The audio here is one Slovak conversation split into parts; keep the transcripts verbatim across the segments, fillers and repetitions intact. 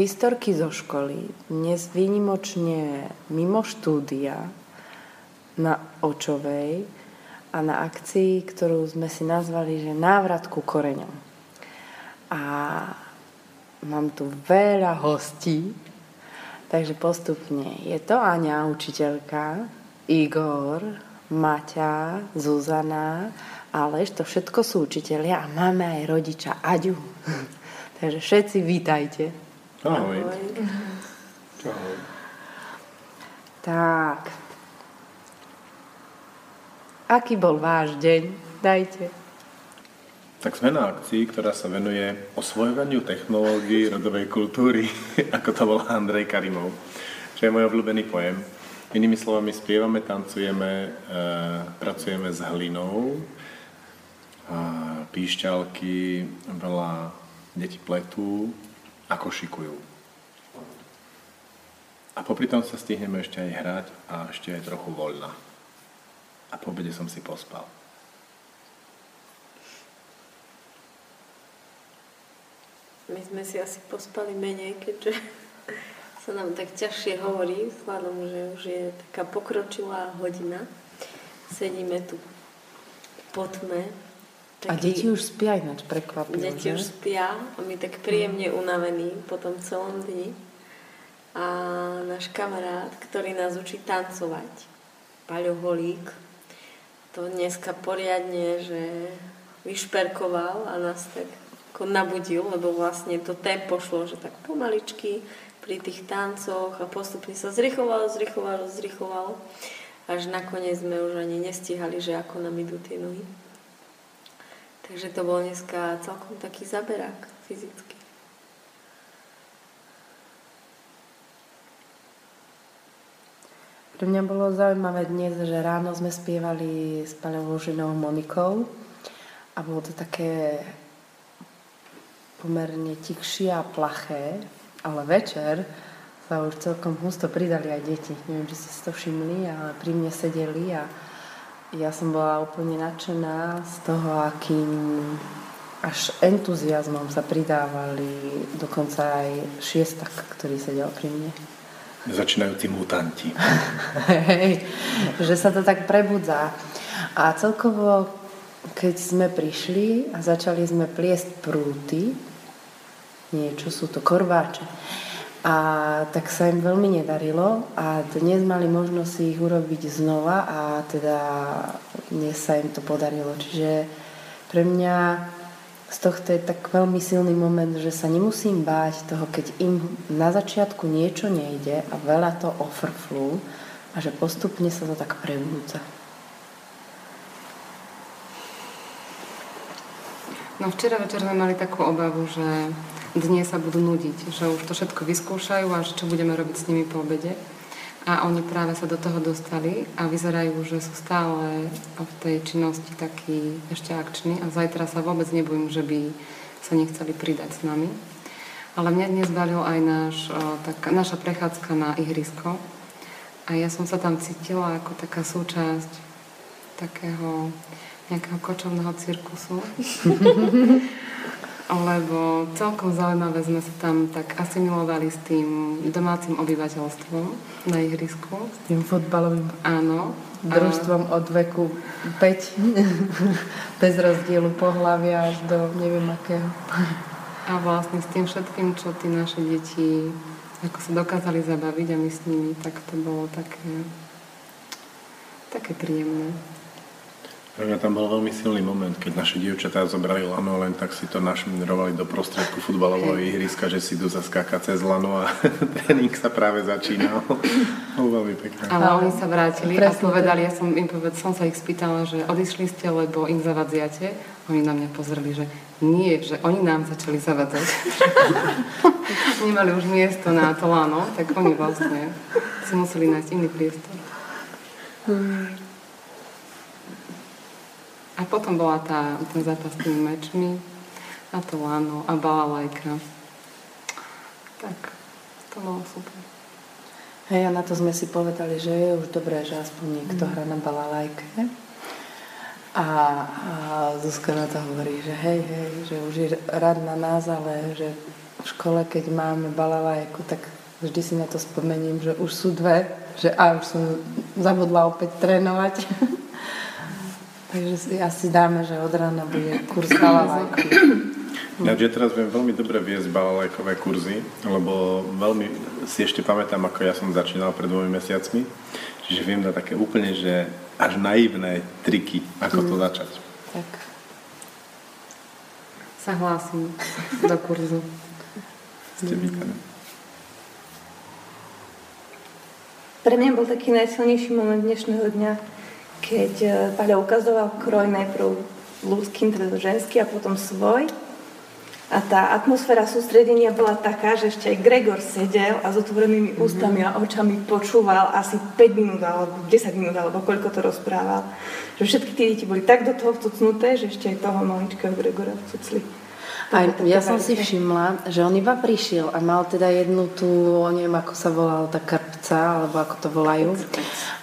Historky zo školy dnes výnimočne mimo štúdia na Očovej a na akcii, ktorú sme si nazvali, že Návrat ku koreňu. A mám tu veľa hostí, takže postupne je to Aňa, učiteľka, Igor, Maťa, Zuzana, Aleš, to všetko sú učitelia a máme aj rodiča Aďu. Takže všetci vítajte. Ahoj. Ahoj. Ahoj. Tak. Aký bol váš deň? Dajte. Tak sme na akcii, ktorá sa venuje osvojovaniu technológií rodovej kultúry, ako to bol Andrej Karimov, čo je môj obľúbený pojem. Inými slovami, spievame, tancujeme, e, pracujeme s hlinou, a píšťalky, veľa detí pletú a košikujú. A popri tom sa stihneme ešte aj hrať a ešte aj trochu voľna. A po obede som si pospal. My sme si asi pospali menej, keďže sa nám tak ťažšie hovorí, vzhľadom, že už je taká pokročilá hodina. Sedíme tu po tme. Taký... A deti už spia ináč, prekvapivo. Deti že? Už spia a my tak príjemne unavení po tom celom dni. A náš kamarát, ktorý nás učí tancovať, Paľo Holík, to dneska poriadne, že vyšperkoval a nás tak nabudil, lebo vlastne to tempo šlo, že tak pomaličky pri tých tancoch a postupne sa zrychovalo, zrychovalo, zrychovalo. Až nakoniec sme už ani nestíhali, že ako nám idú tie nohy. Takže to bol dneska celkom taký zaberák fyzicky. Pre mňa bolo zaujímavé dnes, že ráno sme spievali s panovou ženou Monikou a bolo to také pomerne tichšie a plaché, ale večer sa už celkom husto pridali aj deti. Neviem, či ste si to všimli, ale pri mne sedeli a ja som bola úplne nadšená z toho, akým až entuziasmom sa pridávali dokonca aj šiestak, ktorý sedel pri mne. Začínajúci mutanti. Hej, že sa to tak prebudzá. A celkovo keď sme prišli a začali sme pliesť prúty, niečo sú to korváče, a tak sa im veľmi nedarilo a dnes mali možnosť si ich urobiť znova a teda dnes sa im to podarilo. Čiže pre mňa z tohto je tak veľmi silný moment, že sa nemusím báť toho, keď im na začiatku niečo nejde a veľa to ofrflú a že postupne sa to tak prebúdza. No včera večer sme mali takú obavu, že dnes sa budú nudiť, že už to všetko vyskúšajú a že čo budeme robiť s nimi po obede. A oni práve sa do toho dostali a vyzerajú, že sú stále v tej činnosti takí ešte akční a zajtra sa vôbec nebojím, že by sa nechceli pridať s nami. Ale mňa dnes balil aj náš, tak, naša prechádzka na ihrisko a ja som sa tam cítila ako taká súčasť takého nejakého kočovného cirkusu, lebo celkom zaujímavé sme sa tam tak asimilovali s tým domácim obyvateľstvom na ihrisku. S tým futbalovým. Áno. Družstvom a... od veku päť, bez rozdielu pohlavia až do neviem akého. a vlastne s tým všetkým, čo tí naše deti ako sa dokázali zabaviť a my s nimi, tak to bolo také, také príjemné. Pre mňa tam bol veľmi silný moment, keď naše dievčatá zobrali lano, len tak si to našmidrovali do prostriedku futbalového ihriska, že si idú zaskákať cez lano a tréning sa práve začínal. Veľmi pekné. Ale oni sa vrátili Presne. a povedali, ja som im povedala, som sa ich spýtala, že odišli ste, lebo im zavadziate. Oni na mňa pozreli, že nie, že oni nám začali zavadzať. Nemali už miesto na to lano, tak oni vlastne si museli nájsť iný priestor. Hmm. A potom bola tá, ten zápas s tými mečmi a to lano a balalajka. Tak, to bolo super. Hej, a na to sme si povedali, že je už dobré, že aspoň niekto mm. hrá na balalajke. A, a Zuzka na to hovorí, že hej, hej, že už je rád na nás, ale že v škole, keď máme balalajku, tak vždy si na to spomením, že už sú dve, že a už som zabudla opäť trénovať. Takže asi dáme, že od rána bude kurz balalajky. Ja teraz viem veľmi dobre viesť balalajkové kurzy, lebo veľmi si ešte pamätám, ako ja som začínal pred dvomi mesiacmi. Čiže viem na také úplne, že až naivné triky, ako mm. to začať. Tak. Sa hlásim do kurzu. Ste vítané. Pre mňa bol taký najsilnejší moment dnešného dňa, keď Paľo ukazoval kroj najprv ľudským, teda ženský a potom svoj. A tá atmosféra sústredenia bola taká, že ešte aj Gregor sedel a s otvorenými mm-hmm. ústami a očami počúval asi päť minút alebo desať minút alebo koľko to rozprával. Že všetky tí deti boli tak do toho vcucnuté, že ešte aj toho maličkého Gregora vcucli. Aj, ja som si všimla, že on iba prišiel a mal teda jednu tú, neviem ako sa volala, tá krpca, alebo ako to volajú.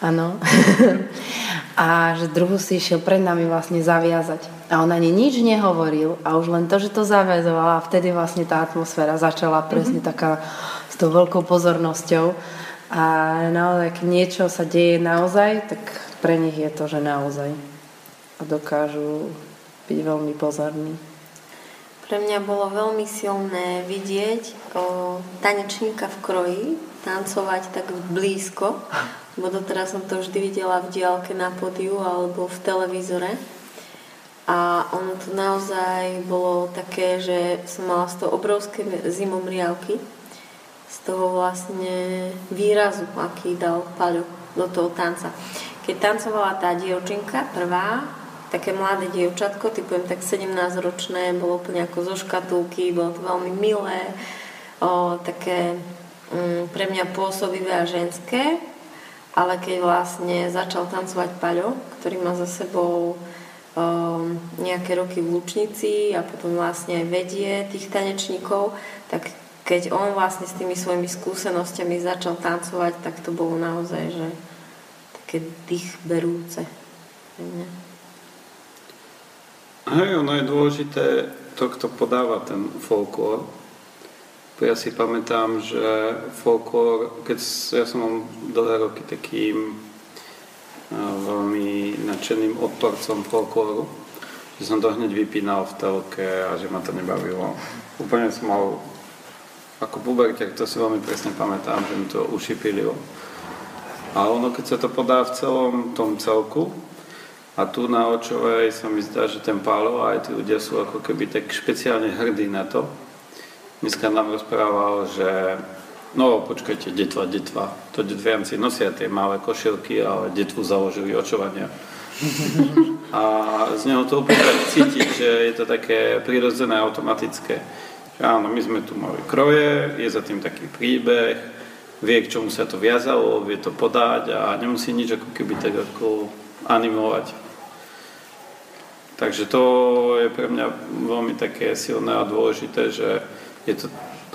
Áno. A že druhú si išiel pred nami vlastne zaviazať. A on ani nič nehovoril a už len to, že to zaviazovala a vtedy vlastne tá atmosféra začala presne mm-hmm. taká s tou veľkou pozornosťou. A naozaj, keď niečo sa deje naozaj, tak pre nich je to, že naozaj. A dokážu byť veľmi pozorní. Pre mňa bolo veľmi silné vidieť o, tanečníka v kroji, tancovať tak blízko, bo doteraz som to vždy videla v diaľke na pódiu alebo v televízore. A ono to naozaj bolo také, že som mala z toho obrovské zimomriavky, z toho vlastne výrazu, aký dal Paľo do toho tanca. Keď tancovala tá dievčinka prvá, také mladé dievčatko, typujem tak sedemnásťročné, bolo úplne ako zo škatulky, bolo to veľmi milé, o, také mm, pre mňa pôsobivé a ženské, ale keď vlastne začal tancovať Paľo, ktorý má za sebou o, nejaké roky v Lučnici a potom vlastne aj vedie tých tanečníkov, tak keď on vlastne s tými svojimi skúsenostiami začal tancovať, tak to bolo naozaj, že také dýchberúce pre mňa. Hej, ono je dôležité to, kto podáva ten folklór. Ja si pamätám, že folklór, keď ja som mal dlhé roky takým veľmi nadšeným odporcom folklóru, že som to hneď vypínal v telke a že ma to nebavilo. Úplne som mal, ako puberťak, to si veľmi presne pamätám, že mi to ušipililo. A ono, keď sa to podá v celom tom celku, a tu na Očovej sa mi zdá, že ten Paľo a aj tí ľudia sú ako keby tak špeciálne hrdí na to. Dneska nám rozprával, že no počkajte, detva, detva. To detvianci nosia tie malé košilky, ale detvu založili Očovania. A z neho to úplne tak cítiť, že je to také prirodzené, automatické. Že áno, my sme tu mali kroje, je za tým taký príbeh, vie k čomu sa to viazalo, vie to podať a nemusí nič ako keby tak ako animovať. Takže to je pre mňa veľmi také silné a dôležité, že je to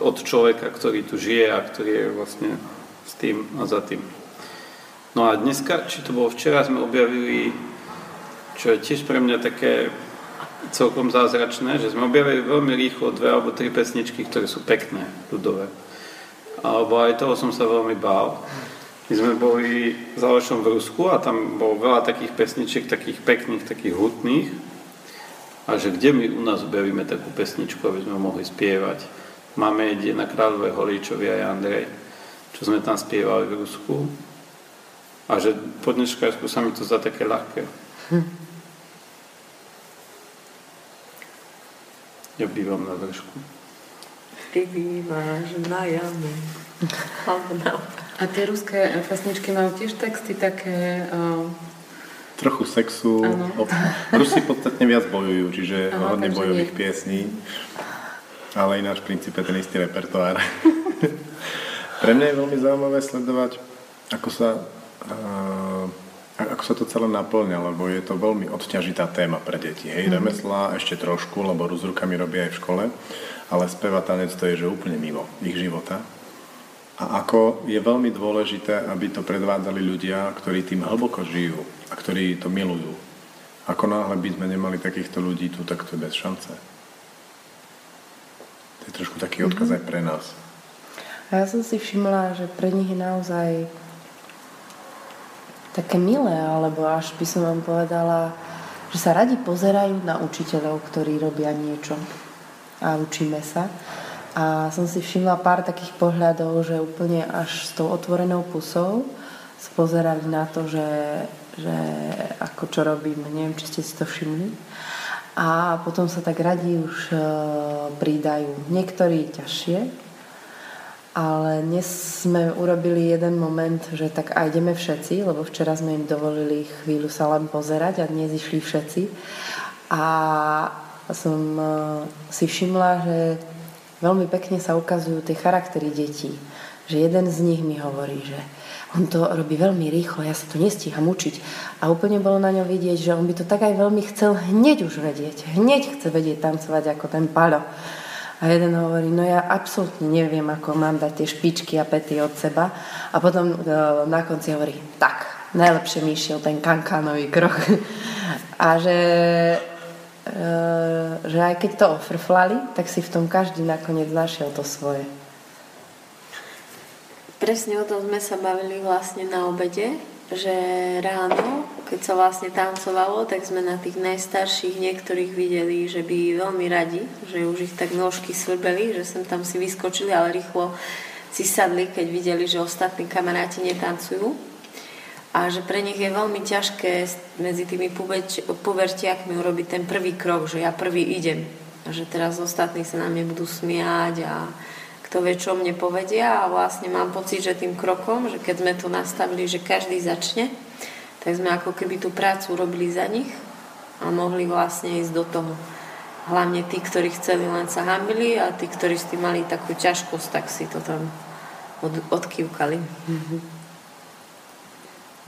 od človeka, ktorý tu žije a ktorý je vlastne s tým a za tým. No a dneska, či to bolo včera, sme objavili, čo je tiež pre mňa také celkom zázračné, že sme objavili veľmi rýchlo dve alebo tri pesničky, ktoré sú pekné, ľudové. Alebo aj toho som sa veľmi bál. My sme boli s Alešom v Rusku a tam bolo veľa takých pesničiek, takých pekných, takých hutných. A že kde my u nás objavíme takú pesničku, aby sme mohli spievať. Máme jedie na Kráľové hory, čo vie aj Andrej, čo sme tam spievali v Rusku. A že po dneškajsku sa mi to zdá také ľahké. Hm. Ja bývam na vršku. Ty býváš na jame. A tie ruské pesničky majú tiež texty také... Um... trochu sexu. Ob... Rusi podstatne viac bojujú, čiže ano, hodne bojových nie. Piesní. Ale ináč v princípe ten istý repertoár. Pre mňa je veľmi zaujímavé sledovať, ako sa, uh, ako sa to celé naplňa, lebo je to veľmi odťažitá téma pre deti. Hej, mm-hmm. Remeslá ešte trošku, lebo s rukami robia aj v škole, ale spev a tanec to je že úplne mimo ich života. A ako je veľmi dôležité, aby to predvádzali ľudia, ktorí tým hlboko žijú a ktorí to milujú. Ako náhle by sme nemali takýchto ľudí tu, tak to je bez šance. To je trošku taký odkaz mm-hmm. aj pre nás. A ja som si všimla, že pre nich je naozaj také milé, alebo až by som vám povedala, že sa radi pozerajú na učiteľov, ktorí robia niečo a učíme sa. A som si všimla pár takých pohľadov, že úplne až s tou otvorenou pusou spozerali na to, že, že ako čo robíme. Neviem, či ste si to všimli. A potom sa tak radi už pridajú. Niektorí ťažšie, ale dnes sme urobili jeden moment, že tak aj ideme všetci, lebo včera sme im dovolili chvíľu sa len pozerať a dnes išli všetci. A som si všimla, že veľmi pekne sa ukazujú tie charaktery detí. Že jeden z nich mi hovorí, že on to robí veľmi rýchlo, ja sa to nestíham učiť. A úplne bolo na ňom vidieť, že on by to tak aj veľmi chcel hneď už vedieť. Hneď chce vedieť tancovať ako ten Paľo. A jeden hovorí, no ja absolútne neviem, ako mám dať tie špičky a pety od seba. A potom na konci hovorí, tak, najlepšie mi išiel ten kankánový krok. A že, že aj keď to ofrflali, tak si v tom každý nakoniec našiel to svoje. Presne o tom sme sa bavili vlastne na obede, že ráno, keď sa vlastne tancovalo, tak sme na tých najstarších niektorých videli, že by veľmi radi, že už ich tak nožky svrbeli, že sem tam si vyskočili, ale rýchlo si sadli, keď videli, že ostatní kamaráti netancujú. A že pre nich je veľmi ťažké medzi tými puberč- pubertiakmi urobiť ten prvý krok, že ja prvý idem. A že teraz ostatní sa na mňa budú smiať a to vie, čo mne povedia a vlastne mám pocit, že tým krokom, že keď sme to nastavili, že každý začne, tak sme ako keby tú prácu robili za nich a mohli vlastne ísť do toho. Hlavne tí, ktorí chceli, len sa hambili a tí, ktorí s tým mali takú ťažkosť, tak si to tam od- odkývkali.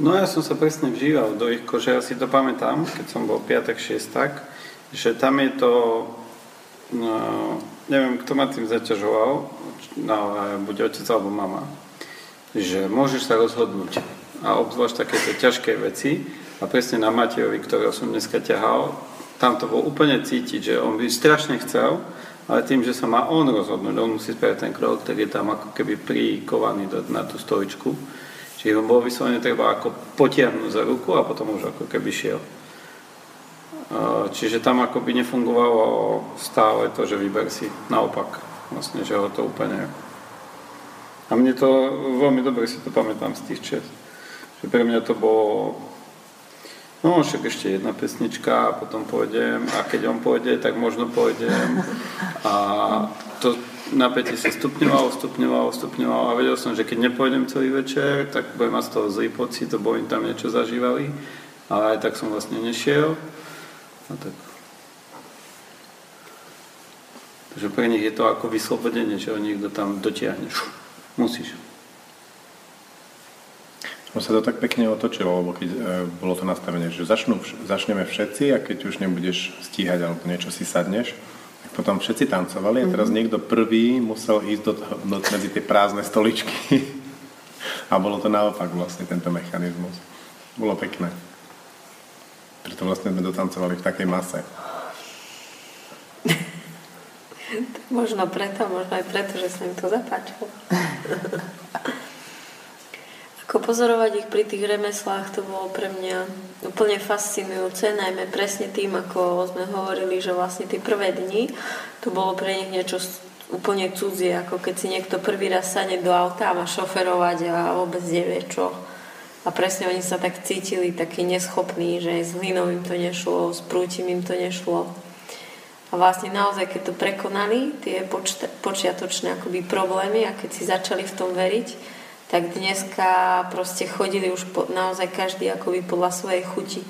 No ja som sa presne vžíval do ich kože, ja si to pamätám, keď som bol piatak, šiestak, že tam je to... No, neviem, kto ma tým zaťažoval, no, buď otec alebo mama, že môžeš sa rozhodnúť a obzvlášť takéto ťažké veci a presne na Matejovi, ktorého som dneska ťahal, tam to bolo úplne cítiť, že on by strašne chcel, ale tým, že sa má on rozhodnúť, on musí spraviť ten krok, tak je tam ako keby prikovaný na tú stoličku, čiže on bolo vyslovene treba ako potiahnuť za ruku a potom už ako keby šiel. Čiže tam akoby nefungovalo stále to, že vyber si. Naopak, vlastne, že ho to úplne... A mne to veľmi dobre si to pamätám z tých čas. Že pre mňa to bolo... No, však ešte jedna pesnička a potom pôjdem. A keď on pôjde, tak možno pôjdem. A to napätie sa stupňovalo, stupňovalo, stupňovalo. A vedel som, že keď nepôjdem celý večer, tak budem mať z toho zlý pocit, lebo oni tam niečo zažívali. Ale aj tak som vlastne nešiel. No tak. Takže pre nich je to ako vyslobodenie, že ho niekto tam dotiahne. Musíš. No sa to tak pekne otočilo, lebo keď e, bolo to nastavené, že začnú, začneme všetci a keď už nebudeš stíhať alebo niečo si sadneš, tak potom všetci tancovali a teraz niekto prvý musel ísť do, do, medzi tie prázdne stoličky. A bolo to naopak vlastne tento mechanizmus. Bolo pekné. Preto vlastne sme dotancovali v takej mase. Možno preto, možno aj preto, že sa im to zapáčilo. Ako Ako pozorovať ich pri tých remeslách, to bolo pre mňa úplne fascinujúce, najmä presne tým, ako sme hovorili, že vlastne tie prvé dni, to bolo pre nich niečo úplne cudzie, ako keď si niekto prvý raz sadne do auta a má šoferovať a vôbec nevie čo. A presne oni sa tak cítili takí neschopní, že s hlinou im to nešlo, s prútim im to nešlo. A vlastne naozaj, keď to prekonali, tie počta- počiatočné akoby problémy, a keď si začali v tom veriť, tak dneska proste chodili už po, naozaj každý akoby podľa svojej chuti.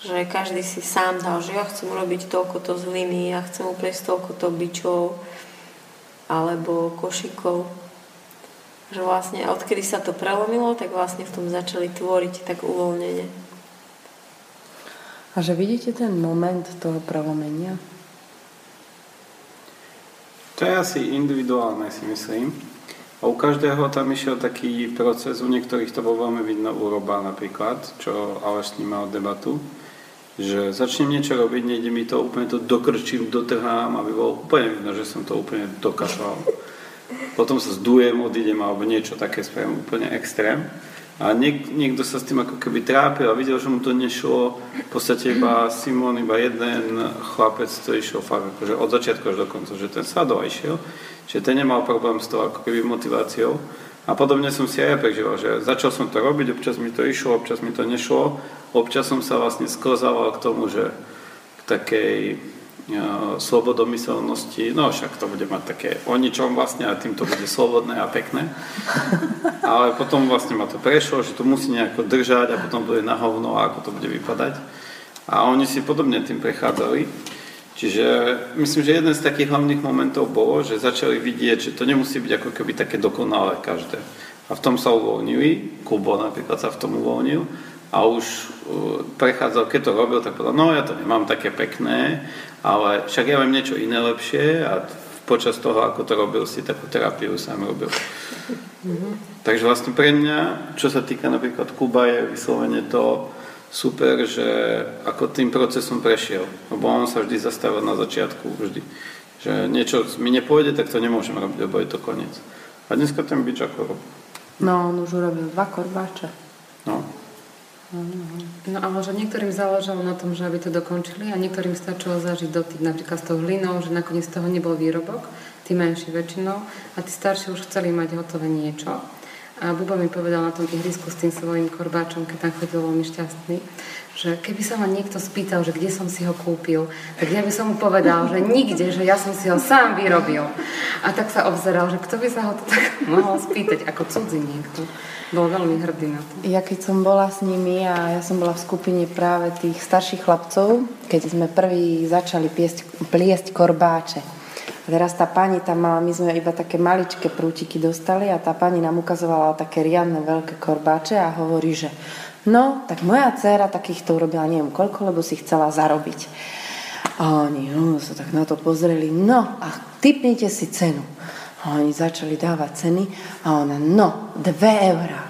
Že každý si sám dal, že ja chcem urobiť toľkoto z hliny, ja chcem uprieť toľkoto bičov alebo košikov. Že vlastne, odkedy sa to prelomilo, tak vlastne v tom začali tvoriť tak uvoľnenie. A že vidíte ten moment toho prelomenia? To je asi individuálne, si myslím. A u každého tam išiel taký proces, u niektorých to bol veľmi vidno, u Roba napríklad, čo Aleš s ním mal debatu, že začnem niečo robiť, nejde mi to, úplne to dokrčím, dotrhám, aby bolo úplne vidno, že som to úplne dokašľal. Potom sa zdujem, odídem alebo niečo také spravím, úplne extrém. A niek- niekto sa s tým ako keby trápil a videl, že mu to nešlo. V podstate iba Simon, iba jeden chlapec, to išiel fakt akože od začiatku až do konca, že ten sadol a išiel. Čiže ten nemal problém s tou ako keby motiváciou. A podobne som si aj ja prežíval, že začal som to robiť, občas mi to išlo, občas mi to nešlo. Občas som sa vlastne sklzával k tomu, že k takej uh, slobodomyselnosti, no však to bude mať také o ničom vlastne a tým to bude slobodné a pekné. Ale potom vlastne ma to prešlo, že to musí nejako držať a potom bude na hovno a ako to bude vypadať. A oni si podobne tým prechádzali. Čiže myslím, že jeden z takých hlavných momentov bolo, že začali vidieť, že to nemusí byť ako keby také dokonalé každé. A v tom sa uvoľnili, Kubo napríklad sa v tom uvoľnil a už prechádzal, keď to robil, tak povedal, no ja to nemám také pekné, ale však ja mám niečo iné lepšie a počas toho, ako to robil, si takú terapiu sám robil. Mm-hmm. Takže vlastne pre mňa, čo sa týka napríklad Kuba, je vyslovene to super, že ako tým procesom prešiel, lebo on sa vždy zastáva na začiatku, vždy, že niečo mi nepôjde, tak to nemôžem robiť, lebo je to koniec. A dneska ten bič ako robil. No, on už urobil dva korbáče. No. No a možno niektorým záležalo na tom, že aby to dokončili a niektorým stačilo zažiť dotyk, napríklad s tou hlinou, že nakoniec z toho nebol výrobok, tí menší väčšinou a tí starší už chceli mať hotové niečo. A Buba mi povedal na tom ihrisku s tým svojím korbáčom, keď tam chodil veľmi šťastný, že keby sa ma niekto spýtal, že kde som si ho kúpil, tak ja by som mu povedal, že nikde, že ja som si ho sám vyrobil. A tak sa obzeral, že kto by sa ho to tak mohol spýtať, ako cudzí niekto. Bol veľmi hrdý na to. Ja keď som bola s nimi a ja som bola v skupine práve tých starších chlapcov, keď sme prvý začali piesť, pliesť korbáče. A teraz tá pani tam mala, my sme iba také maličké prútiky dostali a tá pani nám ukazovala také riadne veľké korbáče a hovorí, že no, tak moja dcéra takýchto urobila neviem koľko, lebo si chcela zarobiť. A oni no, sa tak na to pozreli, no a tipnite si cenu. A oni začali dávať ceny a ona, no, dve eurá.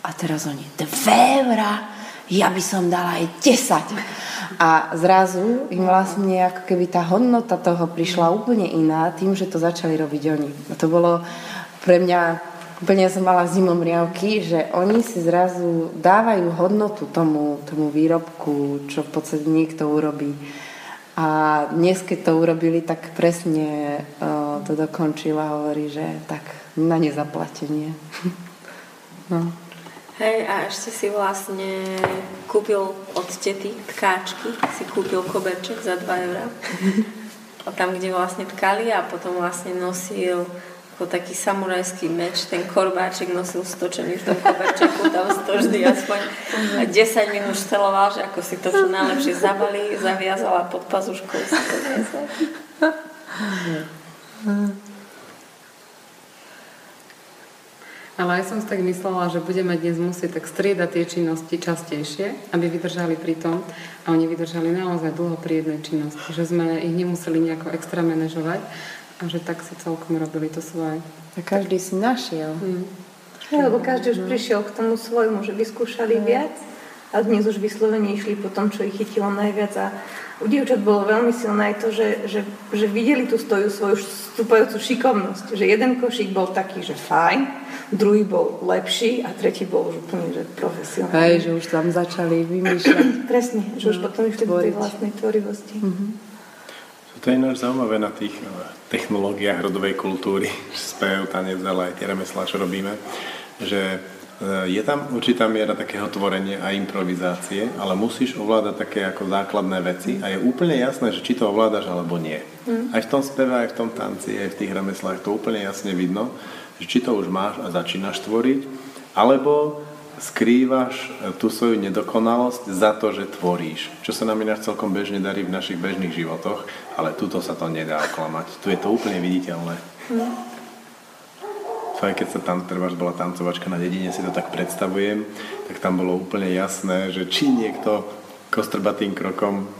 A teraz oni, dve eurá? Ja by som dala aj desať. A zrazu im vlastne ako keby tá hodnota toho prišla úplne iná tým, že to začali robiť oni. A to bolo pre mňa, úplne som mala zimomriavky, že oni si zrazu dávajú hodnotu tomu, tomu výrobku, čo v podstate niekto urobí. A dnes, keď to urobili, tak presne uh, to dokončila a hovorí, že tak na nezaplatenie. No. Hej, a ešte si vlastne kúpil od tety tkáčky, si kúpil koberček za dva eurá. A tam, kde vlastne tkali a potom vlastne nosil ako taký samurajský meč, ten korbáček nosil stočený v tom koberčeku, tam to vždy aspoň desať minút šteloval, že ako si to čo najlepšie zabalí, zaviazala pod pazuškou si to viazal. Ale aj som si tak myslela, že budeme dnes musieť tak striedať tie činnosti častejšie, aby vydržali pri tom. A oni vydržali naozaj dlho pri jednej činnosti, že sme ich nemuseli nejako extra manažovať a že tak si celkom robili to svoje. A každý si našiel. Mm. Hej, lebo každý už prišiel k tomu svojmu, že vyskúšali mm. viac a a dnes už vyslovene išli po tom, čo ich chytilo najviac. A u dievčat bolo veľmi silné aj to, že, že, že videli tú svoju svoju vstupajúcu šikovnosť. Že jeden košík bol taký, že fajn, druhý bol lepší a tretí bol už úplne že profesionálny. Hej, že už tam začali vymýšľať. Presne, že už no, potom išli do tej vlastnej tvorivosti. Mm-hmm. To je ináč zaujímavé na tých technológiách rodovej kultúry, spev, tanec, ale aj tie remeslá, čo robíme, že je tam určitá miera takého tvorenia a improvizácie, ale musíš ovládať také ako základné veci a je úplne jasné, že či to ovládaš alebo nie. Mm. Aj v tom speve, aj v tom tanci, aj v tých remeslách to úplne jasne vidno, že či to už máš a začínaš tvoriť, alebo skrývaš tú svoju nedokonalosť za to, že tvoríš. Čo sa nám ináč celkom bežne darí v našich bežných životoch, ale tuto sa to nedá oklamať. Tu je to úplne viditeľné. No. Aj keď sa tam trváš, bola tancovačka na dedine, si to tak predstavujem, tak tam bolo úplne jasné, že či niekto kostrbatým krokom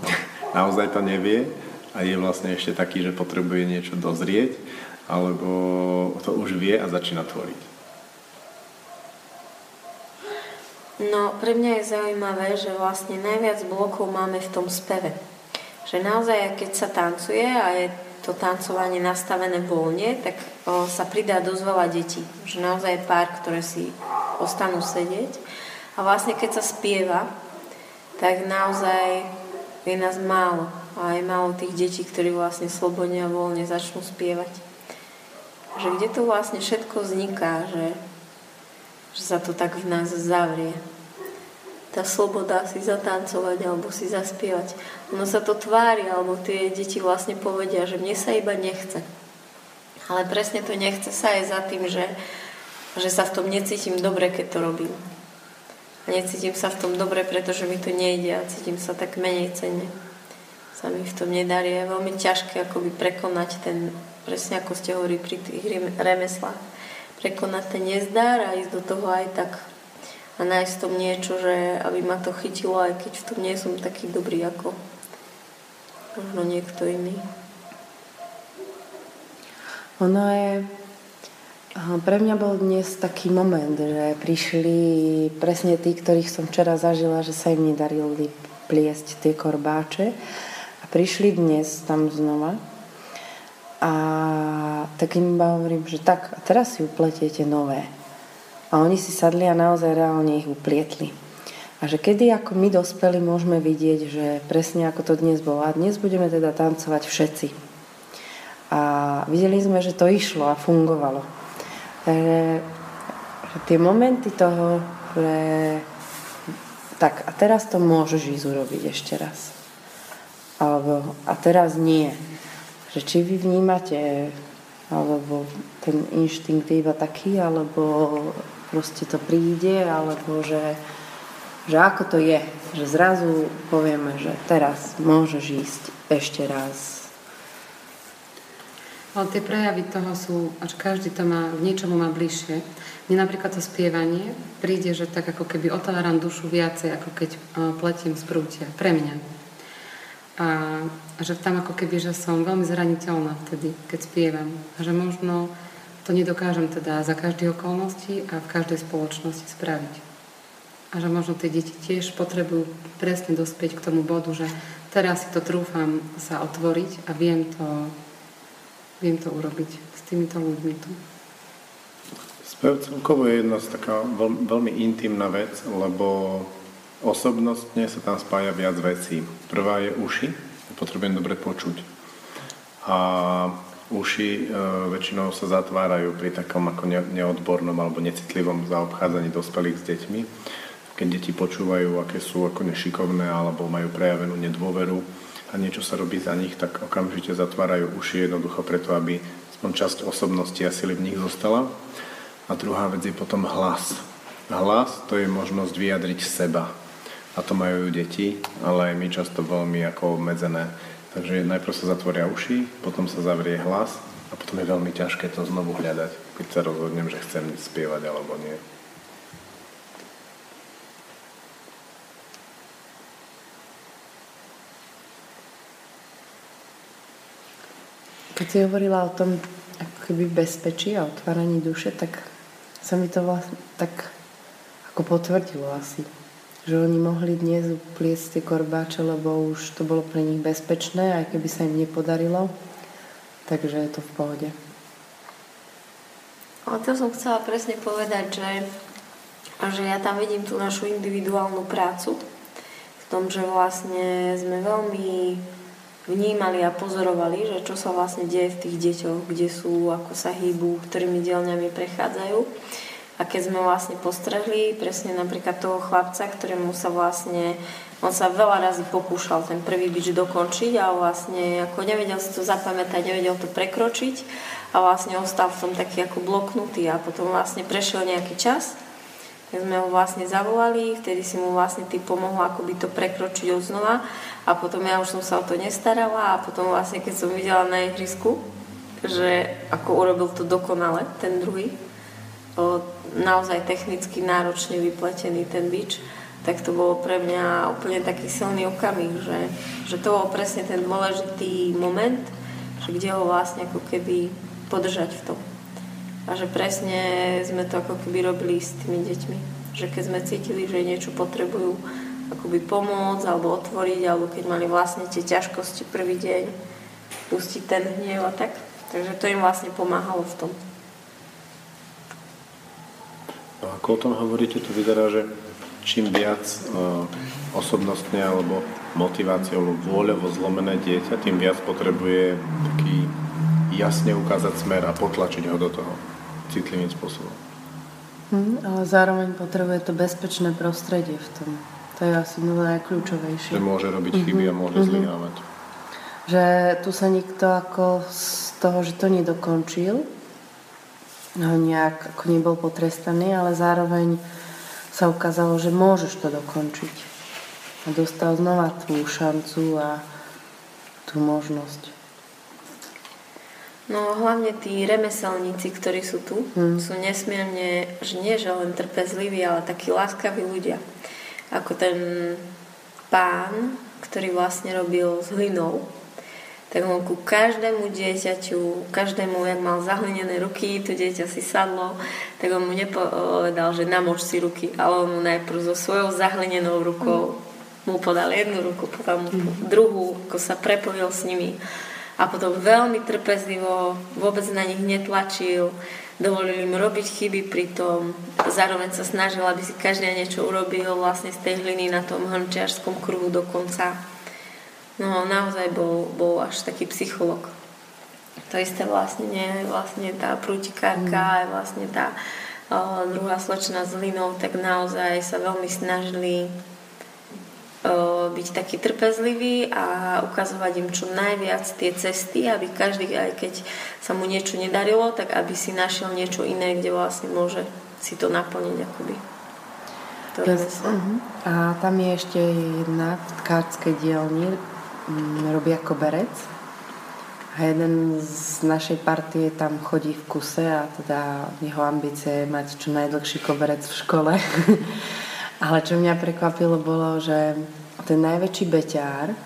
naozaj to nevie a je vlastne ešte taký, že potrebuje niečo dozrieť, alebo to už vie a začína tvoriť. No, pre mňa je zaujímavé, že vlastne najviac blokov máme v tom speve. Že naozaj, keď sa tancuje a je to tancovanie nastavené voľne, tak o, sa pridá dosť veľa detí. Že naozaj pár, ktoré si ostanú sedieť. A vlastne, keď sa spieva, tak naozaj je nás málo. A je málo tých detí, ktorí vlastne slobodne a voľne začnú spievať. Že kde to vlastne všetko vzniká, že... že sa to tak v nás zavrie. Tá sloboda si zatancovať alebo si zaspievať. Ono sa to tvári, alebo tie deti vlastne povedia, že mne sa iba nechce. Ale presne to nechce sa aj za tým, že, že sa v tom necítim dobre, keď to robím. Necítim sa v tom dobre, pretože mi to nejde a cítim sa tak menej cenne. Sa mi v tom nedarí. Je veľmi ťažké akoby prekonať ten, presne ako ste hovorili pri tých remeslách, prekonať ten nezdár a ísť do toho aj tak a nájsť v tom niečo, že aby ma to chytilo, aj keď v tom nie som taký dobrý ako možno niekto iný. Ono je, pre mňa bol dnes taký moment, že prišli presne tí, ktorých som včera zažila, že sa im nedarili pliesť tie korbáče a prišli dnes tam znova. A tak im iba hovorím, že tak, a teraz si upletiete nové. A oni si sadli a naozaj reálne ich uplietli. A že kedy ako my dospeli môžeme vidieť, že presne ako to dnes bolo. A dnes budeme teda tancovať všetci. A videli sme, že to išlo a fungovalo. Takže tie momenty toho, že tak, a teraz to môžeš ísť urobiť ešte raz. Alebo a teraz nie. Že či vy vnímate alebo ten inštinkt je iba taký, alebo proste to príde, alebo že, že ako to je, že zrazu povieme, že teraz môžeš ísť ešte raz. Ale tie prejavy toho sú, až každý to má, v niečomu má bližšie. Mne napríklad to spievanie príde, že tak ako keby otváram dušu viacej, ako keď pletím z prútia. Pre mňa. A A že tam ako keby, že som veľmi zraniteľná vtedy, keď spievam. A že možno to nedokážem teda za každých okolností a v každej spoločnosti spraviť. A že možno tie deti tiež potrebujú presne dospieť k tomu bodu, že teraz si to trúfam sa otvoriť a viem to, viem to urobiť s týmito ľuďmi tu. Spev celkovo je jedna taká veľmi, veľmi intimná vec, lebo osobnostne sa tam spája viac vecí. Prvá je uši. Potrebujem dobre počuť. A uši e, väčšinou sa zatvárajú pri takom ako neodbornom alebo necitlivom zaobchádzaní dospelých s deťmi. Keď deti počúvajú, aké sú ako nešikovné alebo majú prejavenú nedôveru a niečo sa robí za nich, tak okamžite zatvárajú uši jednoducho preto, aby aspoň časť osobnosti a sily v nich zostala. A druhá vec je potom hlas. Hlas to je možnosť vyjadriť seba. A to majú deti, ale aj my často veľmi ako obmedzené. Takže najprv sa zatvoria uši, potom sa zavrie hlas a potom je veľmi ťažké to znovu hľadať, keď sa rozhodnem, že chcem spievať alebo nie. Keď si hovorila o tom ako keby bezpečí a otváraní duše, tak sa mi to vlastne tak ako potvrdilo asi. že oni mohli dnes upliecť tie korbáče, lebo už to bolo pre nich bezpečné, aj keby sa im nepodarilo. Takže je to v pohode. O to som chcela presne povedať, že, že ja tam vidím tú našu individuálnu prácu v tom, že vlastne sme veľmi vnímali a pozorovali, že čo sa vlastne deje v tých deťoch, kde sú, ako sa hýbu, ktorými dielňami prechádzajú. A keď sme vlastne postrehli presne napríklad toho chlapca, ktorému sa vlastne, on sa veľa razy pokúšal ten prvý bič dokončiť a vlastne ako nevedel si to zapamätať, nevedel to prekročiť a vlastne ostal v tom taký ako bloknutý a potom vlastne prešiel nejaký čas, keď sme ho vlastne zavolali, vtedy si mu vlastne ty pomohol akoby to prekročiť odznova a potom ja už som sa o to nestarala a potom vlastne keď som videla na ihrisku, že ako urobil to dokonale ten druhý, naozaj technicky náročne vypletený ten bič, tak to bolo pre mňa úplne taký silný okamih, že, že to bol presne ten dôležitý moment, že kde ho vlastne ako keby podržať v tom. A že presne sme to ako keby robili s tými deťmi. Že keď sme cítili, že niečo potrebujú akoby pomôcť alebo otvoriť, alebo keď mali vlastne tie ťažkosti prvý deň, pustiť ten hniev a tak. Takže to im vlastne pomáhalo v tom. Ako o tom hovoríte, to vyzerá, že čím viac osobnostne alebo motiváciou alebo vôľovo zlomené dieťa, tým viac potrebuje taký jasne ukázať smer a potlačiť ho do toho citlivým spôsobom. Hmm, ale zároveň potrebuje to bezpečné prostredie v tom. To je asi najkľúčovejšie. Že môže robiť mm-hmm. chyby a môže mm-hmm. zlyhávať. Že tu sa nikto ako z toho, že to nedokončil, no nejak ako nebol potrestaný, ale zároveň sa ukázalo, že môžeš to dokončiť. A dostal znova tú šancu a tú možnosť. No hlavne tí remeselníci, ktorí sú tu, hmm. sú nesmierne, že nie že len trpezliví, ale takí láskaví ľudia. Ako ten pán, ktorý vlastne robil s hlinou, tak on ku každému dieťaťu, každému, jak mal zahlinené ruky, to dieťa si sadlo, tak on mu nepovedal, že namoč si ruky, ale on mu najprv so svojou zahlinenou rukou mu podal jednu ruku, potom druhú, ako sa prepojil s nimi. A potom veľmi trpezlivo, vôbec na nich netlačil, dovolil im robiť chyby pri tom, zároveň sa snažil, aby si každý niečo urobil vlastne z tej hliny na tom hrnčiarskom kruhu dokonca. No naozaj bol, bol až taký psycholog. To isté vlastne nie, vlastne tá prútikárka, mm. vlastne tá uh, druhá slečna s hlinou, tak naozaj sa veľmi snažili uh, byť takí trpezliví a ukazovať im čo najviac tie cesty, aby každý, aj keď sa mu niečo nedarilo, tak aby si našiel niečo iné, kde vlastne môže si to naplniť akoby. To je yes. uh-huh. A tam je ešte jedna v tkárskej dielni, robí ako berec a jeden z našej partie tam chodí v kuse a teda jeho ambície je mať čo najdlhší koberec v škole. Ale čo mňa prekvapilo bolo, že ten najväčší beťár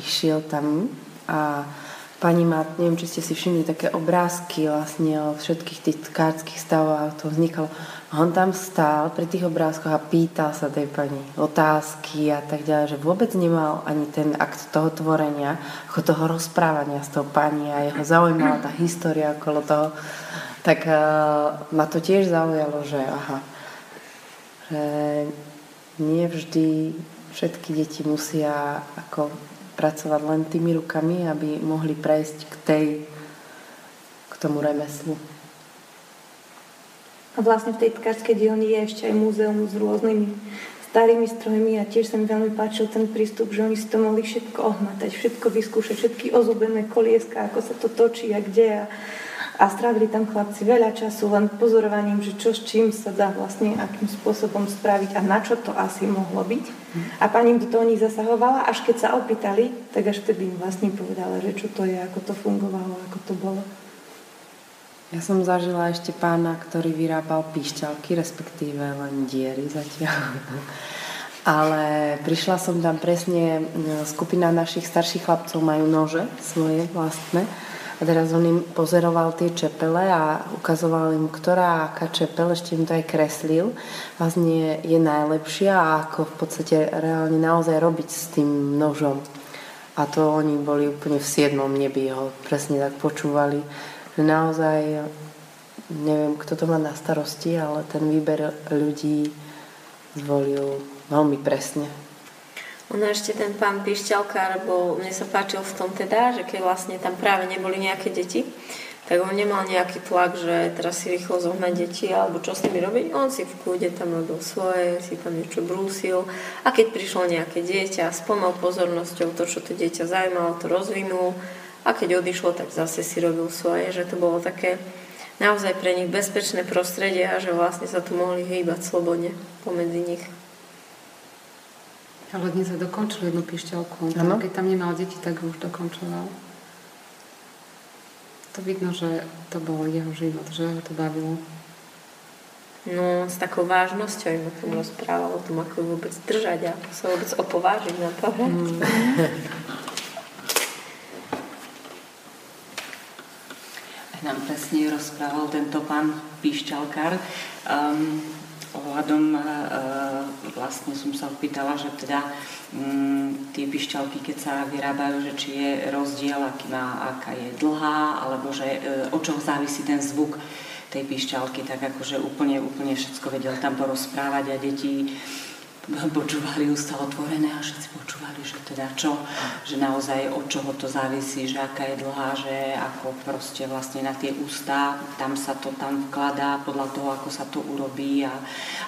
išiel tam a pani má, neviem či ste si všimli, také obrázky vlastne o všetkých tých tkárskych stavách, to vznikalo. On tam stál pri tých obrázkoch a pýtal sa tej pani otázky a tak ďalej, že vôbec nemal ani ten akt toho tvorenia, ako toho rozprávania s tou pani a jeho zaujímala tá história okolo toho. Tak uh, ma to tiež zaujalo, že aha, že nie vždy všetky deti musia ako pracovať len tými rukami, aby mohli prejsť k tej, k tomu remeslu. A vlastne v tej tkárskej dielni je ešte aj múzeum s rôznymi starými strojmi a tiež sa mi veľmi páčil ten prístup, že oni si to mohli všetko ohmatať, všetko vyskúšať, všetky ozubené kolieska, ako sa to točí a kde. A, a strávili tam chlapci veľa času len pozorovaním, že čo s čím sa dá vlastne akým spôsobom spraviť a na čo to asi mohlo byť. A pani im do toho nezasahovala, až keď sa opýtali, tak až vtedy im vlastne povedala, že čo to je, ako to fungovalo, ako to bolo. Ja som zažila ešte pána, ktorý vyrábal píšťalky, respektíve len diery zatiaľ. Ale prišla som tam presne, skupina našich starších chlapcov majú nože svoje vlastné a A teraz on im pozeroval tie čepele a ukazoval im, ktorá aká čepel, ešte im to aj kreslil, vlastne je najlepšia a ako v podstate reálne naozaj robiť s tým nožom. A to oni boli úplne v siedmom nebi, ho presne tak počúvali. Naozaj, neviem, kto to má na starosti, ale ten výber ľudí zvolil veľmi presne. Ono ešte ten pán Pišťalkár bol, mne sa páčil v tom teda, že keď vlastne tam práve neboli nejaké deti, tak on nemal nejaký tlak, že teraz si rýchlo zohnať deti alebo čo s nimi robiť. On si v kúde tam robil svoje, si tam niečo brúsil a keď prišlo nejaké dieťa, spomal pozornosťou to, čo to dieťa zaujímalo, to rozvinul a keď odišlo, tak zase si robil svoje, že to bolo také naozaj pre nich bezpečné prostredie a že vlastne sa tu mohli hýbať slobodne pomedzi nich. Ale dnes sa dokončil jednu Pišťalku. Tam, keď tam nemal deti, tak už dokončoval. To vidno, že to bol jeho život, že ho to bavilo. No, s takou vážnosťou im o tom rozprával, o tom, ako vôbec držať a ako sa vôbec opovážiť na to. Mm. Nám presne rozprával tento pán Pišťalkár. Um, Ohľadom e, vlastne som sa opýtala, že teda m, tie pišťalky, keď sa vyrábajú, že či je rozdiel, aký má, aká je dlhá, alebo že e, od čoho závisí ten zvuk tej pišťalky, tak akože úplne, úplne všetko vedel tam porozprávať a deti počúvali ústa otvorené a všetci počúvali, že teda čo, že naozaj od čoho to závisí, že aká je dlhá, že ako proste vlastne na tie ústa, tam sa to tam vkladá podľa toho, ako sa to urobí a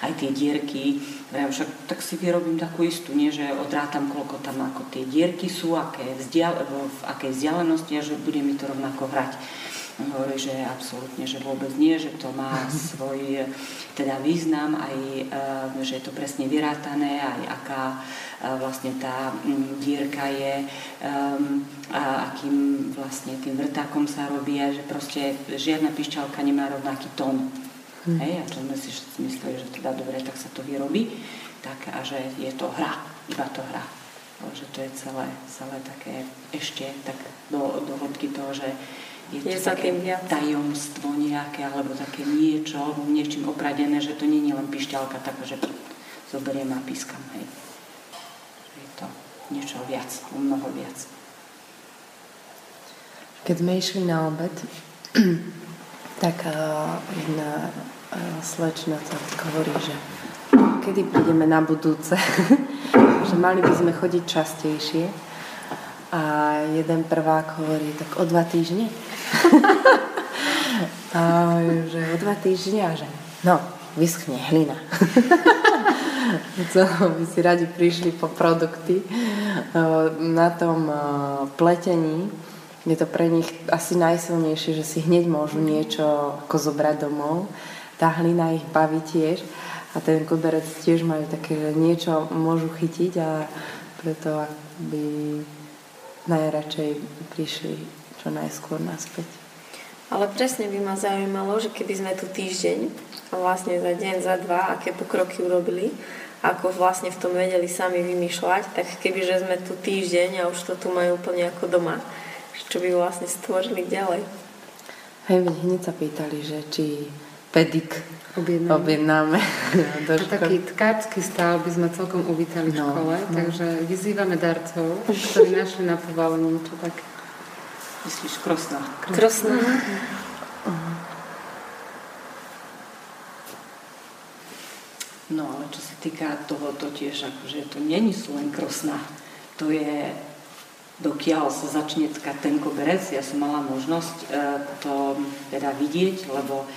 aj tie dierky. Ja však tak si vyrobím takú istú, nie, že odrátam, koľko tam ako tie dierky sú, aké vzdial, v akej vzdialenosti a že bude mi to rovnako hrať. Hovorí, že absolútne, že vôbec nie, že to má svoj teda význam, aj že je to presne vyrátané, aj aká vlastne tá dierka je, a akým vlastne tým vrtákom sa robí, že proste žiadna pišťalka nemá rovnaký tón. Hm. Hej, a čo sme si mysleli, že teda dobre, tak sa to vyrobí, tak a že je to hra, iba to hra. Že to je celé, celé také ešte tak do, do hĺbky toho, že je to je také tajomstvo nejaké, alebo také niečo, niečím opradené, že to nie je len pišťalka, takže zoberiem a pískam, hej. Je to niečo viac, o mnoho viac. Keď sme išli na obed, tak uh, jedna uh, slečna sa hovorí, že kedy prídeme na budúce, že mali by sme chodiť častejšie. A jeden prvák hovorí, tak o dva týždne. A že o dva týždne a že no, vyschne hlina. Co, by si radi prišli po produkty. Na tom pletení je to pre nich asi najsilnejšie, že si hneď môžu niečo ako zobrať domov. Tá hlina ich baví tiež. A ten koberec tiež majú také, že niečo môžu chytiť a preto by najradšej prišli čo najskôr naspäť. Ale presne by ma zaujímalo, že keby sme tu týždeň a vlastne za deň, za dva, aké pokroky urobili, ako vlastne v tom vedeli sami vymýšľať, tak kebyže sme tu týždeň a už to tu majú úplne ako doma, čo by vlastne stvorili ďalej. Hej, hneď sa pýtali, že či pedik objednáme. objednáme. A taký tkáčsky stav by sme celkom uvítali v škole, no, no. Takže vyzývame darcov, ktorí našli na povalení niečo také. Myslíš, krosná. Krosná. No ale čo sa týka toho, to tiež akože to nie sú len krosná. To je, dokiaľ sa začne tkať ten koberec, ja som mala možnosť e, to teda vidieť, lebo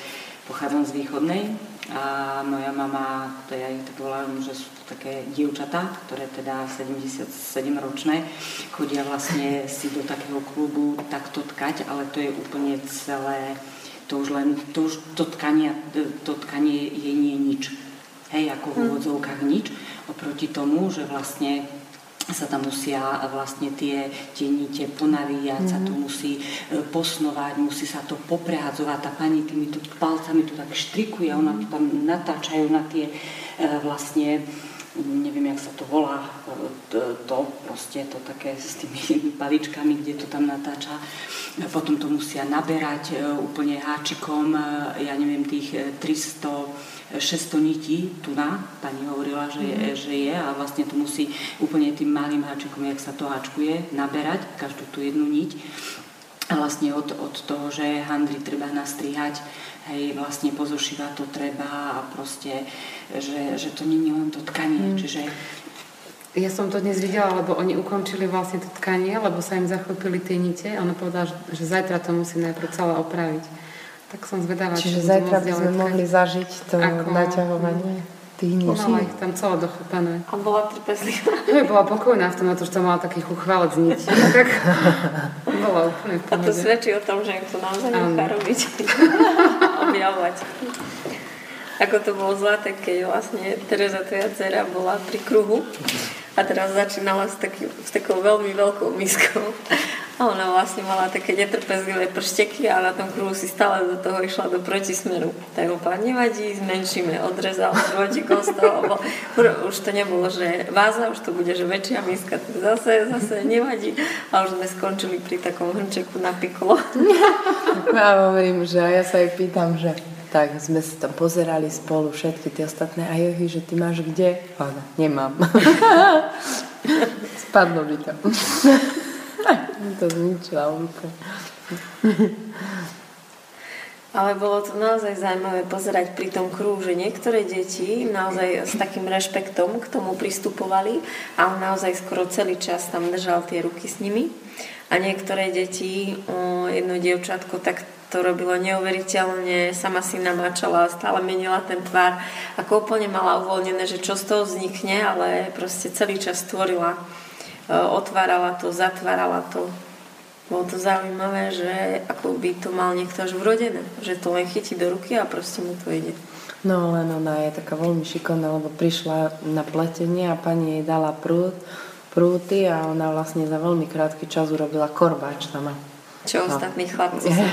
pochádzam z východnej a moja mama, to ja ich tak volám, že sú to také dievčatá, ktoré teda sedemdesiatsedemročné chodia vlastne si do takého klubu takto tkať, ale to je úplne celé, to už len, to, už to, tkanie, to tkanie je nie nič. Hej, ako v úvodzovkách nič, oproti tomu, že vlastne sa tam musia vlastne tie tenite ponavíjať, mm-hmm. sa to musí posnovať, musí sa to poprehádzovať. Tá pani tými palcami to tak štrikuje, ona to tam natáčajú na tie vlastne neviem, jak sa to volá, to proste to také s tými paličkami, kde to tam natáča. Potom to musia naberať úplne háčikom, ja neviem, tých tristo šesťsto nití, tu na, pani hovorila, že je, že je, a vlastne to musí úplne tým malým háčikom, jak sa to háčkuje, naberať každú tú jednu niť. A vlastne od, od toho, že handry treba nastrihať, hej, vlastne pozošíva to treba a proste, že, že to nie je len to tkanie, mm. čiže... Ja som to dnes videla, lebo oni ukončili vlastne to tkanie, lebo sa im zachopili tie nite a ona povedala, že zajtra to musí najprv celé opraviť. Tak som zvedavá, čiže zajtra by sme mohli zažiť to ako... naťahovanie. Mm. Mala ich tam celé dochopané. A bola trpezlivá. No, bola pokojná v tom, že to mala takých uchválec nití. Tak bola úplne v pohode. A to svedčí o tom, že im to naozaj nechá robiť. Objavovať. Ako to bolo zlaté, keď vlastne Tereza, tvoja dcera, bola pri kruhu a teraz začínala s, taký, s takou veľmi veľkou miskou. A ona vlastne mala také netrpezlivé pršteky a na tom kruhu si stále do toho išla do protismeru. Tak úplne nevadí, zmenšíme, odrezal rodičov z toho, už to nebolo, že váza, už to bude, že väčšia miska. Zase, zase nevadí. A už sme skončili pri takom hrnčeku na pikolo. Ja hovorím, že ja sa jej pýtam, že tak sme si tam pozerali spolu všetky tie ostatné a johy, že ty máš kde? A ona, nemám. Spadlo by tam. To zničila úplne. Ale bolo to naozaj zaujímavé pozerať pri tom kruhu, že niektoré deti naozaj s takým rešpektom k tomu pristupovali a on naozaj skoro celý čas tam držal tie ruky s nimi. A niektoré deti, jedno dievčatko, tak to robilo neuveriteľne, sama si namáčala, stále menila ten tvár, ako úplne mala uvoľnené, že čo z toho vznikne, ale proste celý čas tvorila. Otvárala to, zatvárala to. Bolo to zaujímavé, že ako by to mal niekto až vrodené, že to len chytí do ruky a proste mu to ide. No len ona je taká veľmi šikovná, lebo prišla na pletenie a pani jej dala prút, prúty a ona vlastne za veľmi krátky čas urobila korbáč sama. Čo no. Ostatní chlapci sa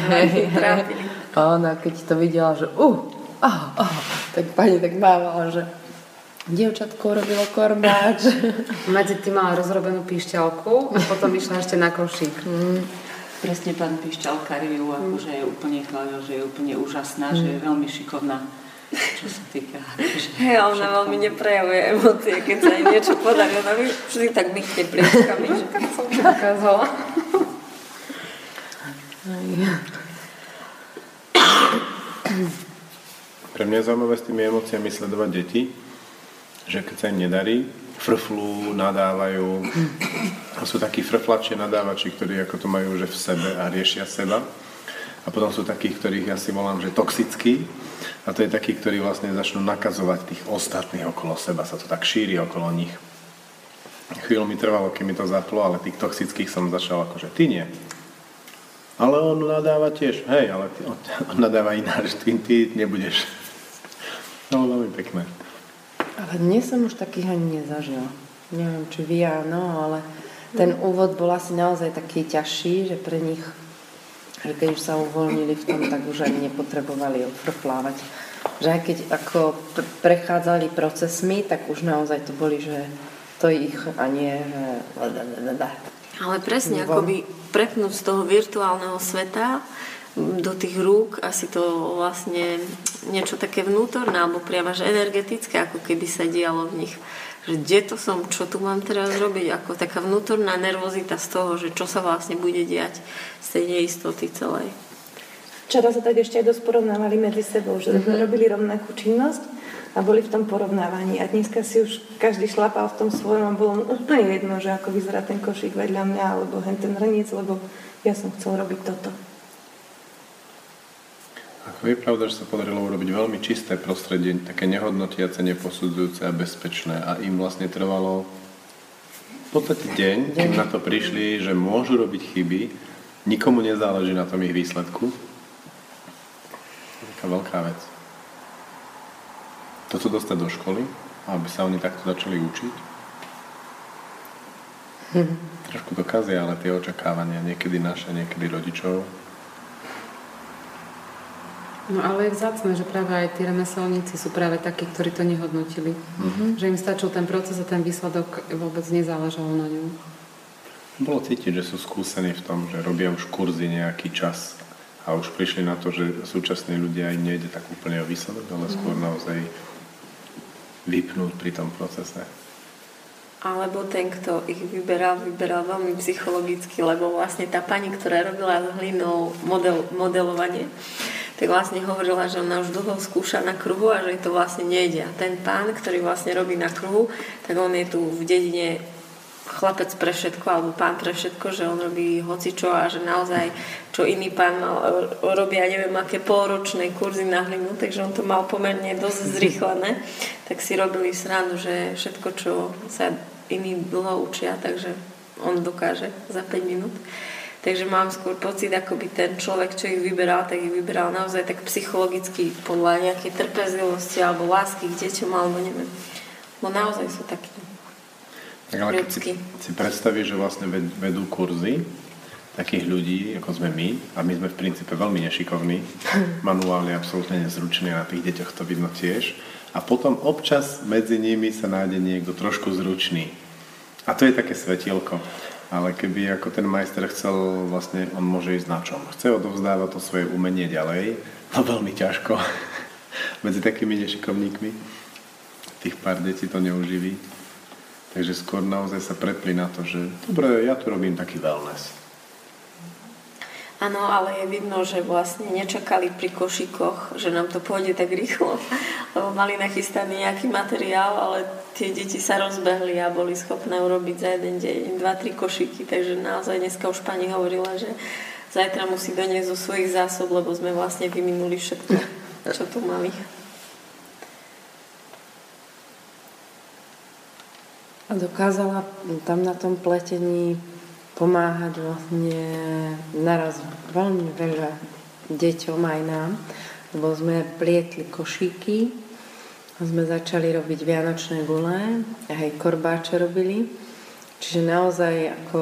trápili. A ona keď to videla, že uh, oh, oh, tak pani tak mávala, že dievčatko robilo korbáč. Medzi tým mala rozrobenú píšťalku a potom išla ešte na košík. Mm. Presne pán píšťalkar ju akože mm. je úplne chválil, že je úplne úžasná, mm. že je veľmi šikovná. Čo sa týka... Hej, ona veľmi neprejavuje emócie, keď sa jej niečo podarí. Ona vždy tak mychne plieskami, že tak som to ukázala. Pre mňa je zaujímavé s tými emóciami sledovať deti, že keď sa im nedarí, frflú, nadávajú a sú takí frflačie nadávači, ktorí ako to majú že v sebe a riešia seba. A potom sú takí, ktorých ja si volám, že toxickí a to je takí, ktorí vlastne začnú nakazovať tých ostatných okolo seba, sa to tak šíri okolo nich. Chvíľu mi trvalo, keď mi to zaplo, ale tých toxických som začal akože, ty nie. Ale on nadáva tiež, hej, ale ty, on, on nadáva ináč, ty, ty nebudeš. To bolo veľmi pekné. Ale dnes som už takých ani nezažila. Neviem, či vy áno, ale ten úvod bol asi naozaj taký ťažší, že pre nich, že keď už sa uvoľnili v tom, tak už ani nepotrebovali odfrplávať. Že aj keď ako prechádzali procesmi, tak už naozaj to boli, že to ich a nie, že... Ale presne, nebol. Akoby prepnúť z toho virtuálneho sveta do tých rúk, asi to vlastne niečo také vnútorné alebo priamo až energetické, ako keby sa dialo v nich, že kde to som, čo tu mám teraz robiť, ako taká vnútorná nervozita z toho, že čo sa vlastne bude diať z tej neistoty celej. Včera sa tak ešte aj dosť porovnávali medzi sebou, že mm-hmm. robili rovnakú činnosť a boli v tom porovnávaní a dneska si už každý šlapal v tom svojom a bolo úplne jedno, že ako vyzerá ten košík vedľa mňa alebo hen ten hrniec, lebo ja som chcel robiť toto. Ako je pravda, že sa podarilo urobiť veľmi čisté prostredie, také nehodnotiace, neposudzujúce a bezpečné. A im vlastne trvalo v podstate deň, kým na to prišli, že môžu robiť chyby, nikomu nezáleží na tom ich výsledku. Taká veľká vec. Toto dostať do školy, aby sa oni takto začali učiť. Hm. Trošku to kazia, ale tie očakávania, niekedy naše, niekedy rodičov. No ale je vzácne, že práve aj tí remeselníci sú práve takí, ktorí to nehodnotili. Mm-hmm. Že im stačil ten proces a ten výsledok vôbec nezáležal na ňom. Bolo cítiť, že sú skúsení v tom, že robia už kurzy nejaký čas a už prišli na to, že súčasní ľudia im nejde tak úplne o výsledok, ale mm-hmm. skôr naozaj vypnúť pri tom procese. Alebo ten, kto ich vyberal, vyberal veľmi psychologicky, lebo vlastne tá pani, ktorá robila s hlinou model, modelovanie, tak vlastne hovorila, že ona už dlho skúša na kruhu a že jej to vlastne nejde. A ten pán, ktorý vlastne robí na kruhu, tak on je tu v dedine chlapec pre všetko, alebo pán pre všetko, že on robí hocičo a že naozaj čo iný pán mal, robí, ja neviem, aké polročné kurzy na hlinu, takže on to mal pomerne dosť zrýchlené. Tak si robili srandu, že všetko, čo sa iní dlho učia, takže on dokáže za päť minút. Takže mám skôr pocit, akoby ten človek, čo ich vyberal, tak ich vyberal naozaj tak psychologicky podľa nejakej trpezlivosti alebo lásky k deťom, alebo neviem. No naozaj sú takí. Tak ale keď si, si predstavíš, že vlastne vedú kurzy takých ľudí, ako sme my, a my sme v princípe veľmi nešikovní, manuálne absolútne nezruční, na tých deťoch to vidno tiež, a potom občas medzi nimi sa nájde niekto trošku zručný. A to je také svetielko. Ale keby ako ten majster chcel, vlastne on môže ísť na čom. Chce odovzdávať to svoje umenie ďalej, no veľmi ťažko. Medzi takými nešikovníkmi tých pár detí to neuživí. Takže skôr naozaj sa prepli na to, že dobre, ja tu robím taký wellness. Áno, ale je vidno, že vlastne nečakali pri košíkoch, že nám to pôjde tak rýchlo. Lebo mali nachystaný nejaký materiál, ale tie deti sa rozbehli a boli schopné urobiť za jeden deň dva, tri košíky. Takže naozaj dneska už pani hovorila, že zajtra musí doniesť zo svojich zásob, lebo sme vlastne vyminuli všetko, čo tu mali. A dokázala tam na tom pletení pomáhať vlastne naraz veľmi veľa deťom aj nám, lebo sme plietli košíky a sme začali robiť vianočné gulé, aj korbáče robili, čiže naozaj ako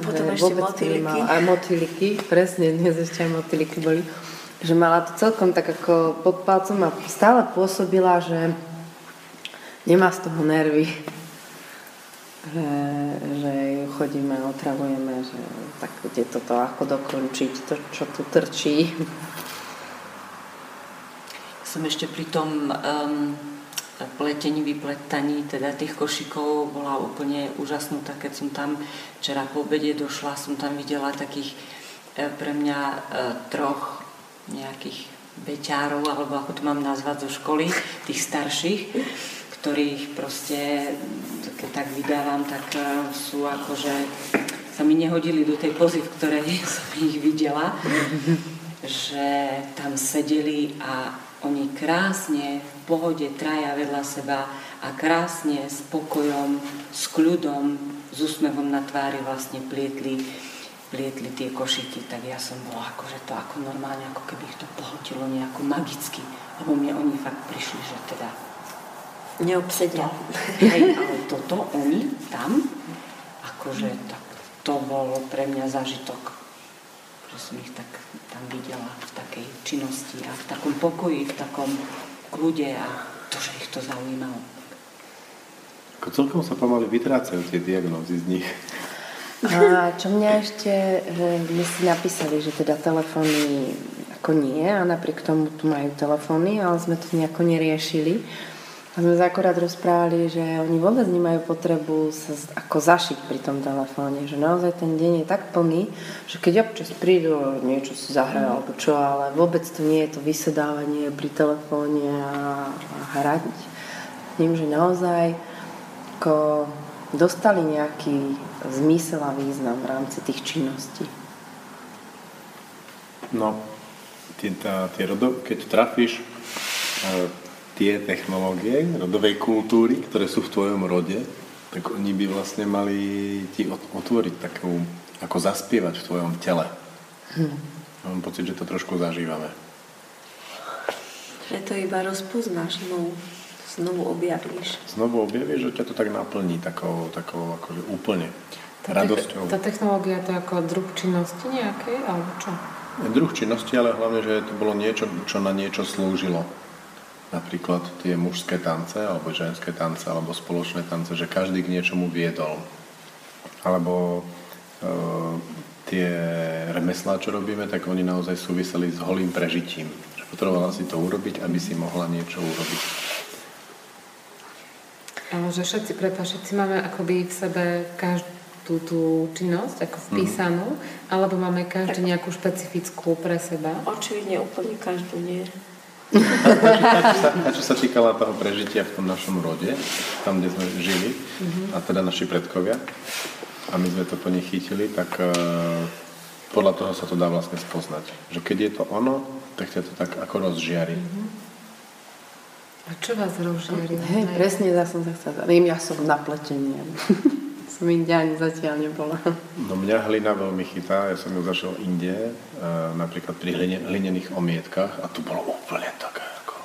potom ešte motýliky a motýliky, presne, dnes ešte aj motýliky boli, že mala to celkom tak ako pod palcom a stále pôsobila, že nemá z toho nervy, že, že ju chodíme, otravujeme, že tak kde toto ako dokončiť, to, čo tu trčí. Som ešte pri tom um, pletení, vypletaní teda tých košíkov bola úplne úžasnutá, keď som tam včera po obede došla, som tam videla takých eh, pre mňa eh, troch nejakých beťárov, alebo ako to mám nazvať, zo školy, tých starších, ktorých proste, keď tak vydávam, tak sú akože, sa mi nehodili do tej pozy, v ktorej som ich videla, že tam sedeli a oni krásne, v pohode, traja vedľa seba a krásne, s pokojom, s kľudom, s úsmevom na tvári vlastne plietli, plietli tie košíky, tak ja som bola akože to ako normálne, ako keby ich to pohltilo nejako magicky, lebo mne oni fakt prišli, že teda neobsedia. Hej, ale toto oni tam, akože tak, to bolo pre mňa zážitok. Že som ich tak tam videla v takej činnosti a v takom pokoji, v takom kľude a to, že ich to zaujímalo. Ako celkom sa pomaly vytrácajú tie diagnózy z nich. A čo mňa ešte, že my si napísali, že teda telefóny ako nie a napriek tomu tu majú telefóny, ale sme to nejako neriešili. A sme sa akorát rozprávali, že oni vôbec nemajú potrebu sa ako zašiť pri tom telefóne, že naozaj ten deň je tak plný, že keď občas prídu, niečo si zahrajú alebo čo, ale vôbec to nie je to vysedávanie pri telefóne a, a hrať. Tým, že naozaj ako dostali nejaký zmysel a význam v rámci tých činností. No, tie, tá, tie rodov, keď trafíš e- tie technológie rodovej kultúry, ktoré sú v tvojom rode, tak oni by vlastne mali ti otvoriť takú, ako zaspievať v tvojom tele. Hm. Mám pocit, že to trošku zažívame. Že to iba rozpoznáš, no, znovu objavíš. Znovu objavíš, že ťa to tak naplní takou, takou akože úplne tá radosťou. Tá technológia to je ako druh činnosti nejakej, alebo čo? druh činnosti, ale hlavne, že to bolo niečo, čo na niečo slúžilo. Napríklad tie mužské tance, alebo ženské tance, alebo spoločné tance, že každý k niečomu viedol. Alebo e, tie remeslá, čo robíme, tak oni naozaj súviseli s holým prežitím. Potrebovala si to urobiť, aby si mohla niečo urobiť. Áno, že všetci, prepáč, všetci máme akoby v sebe každú tú činnosť, ako vpísanú, mm-hmm. alebo máme každú tak. Nejakú špecifickú pre seba? Očividne úplne každú nie. A čo sa týkala toho prežitia v tom našom rode, tam, kde sme žili, mm-hmm. a teda naši predkovia, a my sme to po nich chytili, tak e, podľa toho sa to dá vlastne spoznať. Že keď je to ono, tak ťa to tak ako rozžiari. Mm-hmm. A čo vás rozžiari? Hej, presne, ja som sa chcela. Ja som na pletenie. Som india ani zatiaľ nebola. No mňa hlina veľmi chytá, ja som ju zašiel inde, napríklad pri hline, hlinených omietkach a to bolo úplne také, ako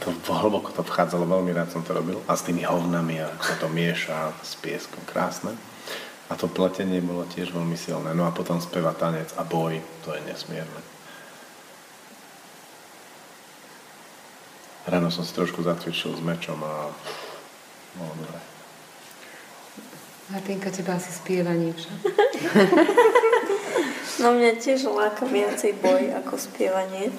to hlboko to vchádzalo, veľmi rád som to robil a s tými hovnami, ako sa to mieša s pieskom, krásne. A to pletenie bolo tiež veľmi silné. No a potom speva, tanec a boj, to je nesmierne. Ráno som si trošku zacvičil s mečom a bolo dobre. Martinka, teba asi spieva niečo. No mňa tiež láka viacej boj ako spievanie.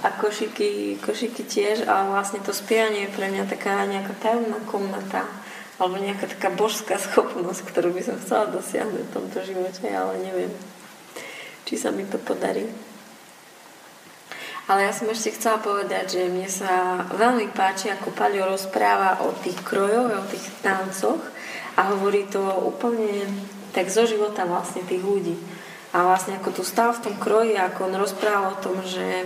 A košiky, košiky tiež, ale vlastne to spievanie je pre mňa taká nejaká tajomná komnata. Alebo nejaká taká božská schopnosť, ktorú by som chcela dosiahnuť v tomto živote, ale neviem, či sa mi to podarí. Ale ja som ešte chcela povedať, že mne sa veľmi páči, ako Paľo rozpráva o tých krojoch, o tých tancoch a hovorí to úplne tak zo života vlastne tých ľudí. A vlastne ako tu stál v tom kroji, ako on rozpráva o tom, že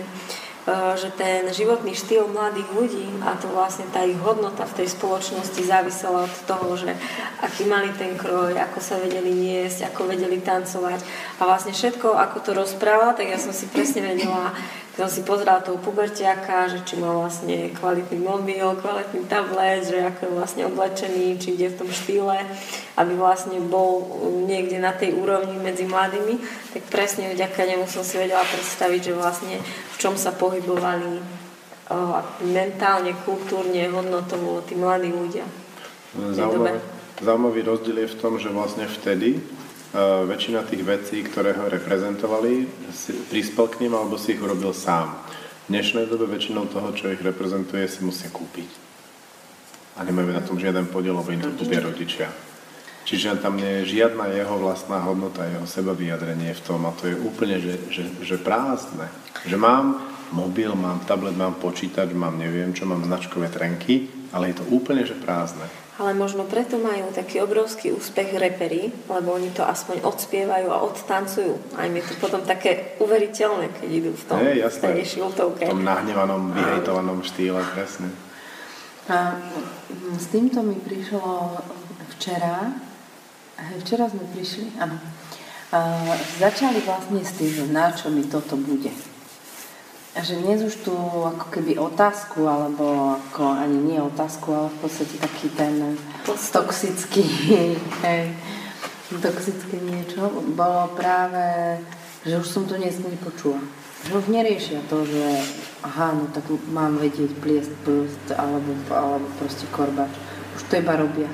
že ten životný štýl mladých ľudí a to vlastne tá ich hodnota v tej spoločnosti závisela od toho, že aký mali ten kroj, ako sa vedeli niesť, ako vedeli tancovať a vlastne všetko, ako to rozpráva, tak ja som si presne vedela, keď som si pozerala toho pubertiaka, že či má vlastne kvalitný mobil, kvalitný tablet, že ako je vlastne oblečený, či ide v tom štýle, aby vlastne bol niekde na tej úrovni medzi mladými, tak presne vďaka nemu som si vedela predstaviť, že vlastne v čom sa pohľadí pohybovali oh, mentálne, kultúrne, hodnotovo tí mladí ľudia. Zaujímavý, zaujímavý rozdiel je v tom, že vlastne vtedy uh, väčšina tých vecí, ktoré ho reprezentovali, si prispel k nim alebo si ich urobil sám. V dnešnej dobe väčšinou toho, čo ich reprezentuje, si musia kúpiť. A nemajú na tom žiaden podiel, lebo im to kúpia rodičia. Čiže tam nie je žiadna jeho vlastná hodnota, jeho sebavyjadrenie v tom a to je úplne, že, že, že prázdne. Že mám mobil, mám tablet, mám počítač, mám neviem čo, mám značkové trenky, ale je to úplne že prázdne. Ale možno preto majú taký obrovský úspech repery, lebo oni to aspoň odspievajú a odtancujú. Aj mi to potom také uveriteľné, keď idú v tom hey, tej šiltovke. V tom nahnevanom, vyhejtovanom štýle, presne. A s týmto mi prišlo včera, včera sme prišli, áno, začali vlastne s tým, na čo mi toto bude. A že dnes už tu ako keby otázku, alebo ako ani nie otázku, ale v podstate taký ten Postup. toxický, hej, toxické niečo, bolo práve, že už som to dnes nepočula. Že už neriešia to, že aha, no tak mám vedieť pliesť prst, alebo, alebo proste korbač. Už to iba robia.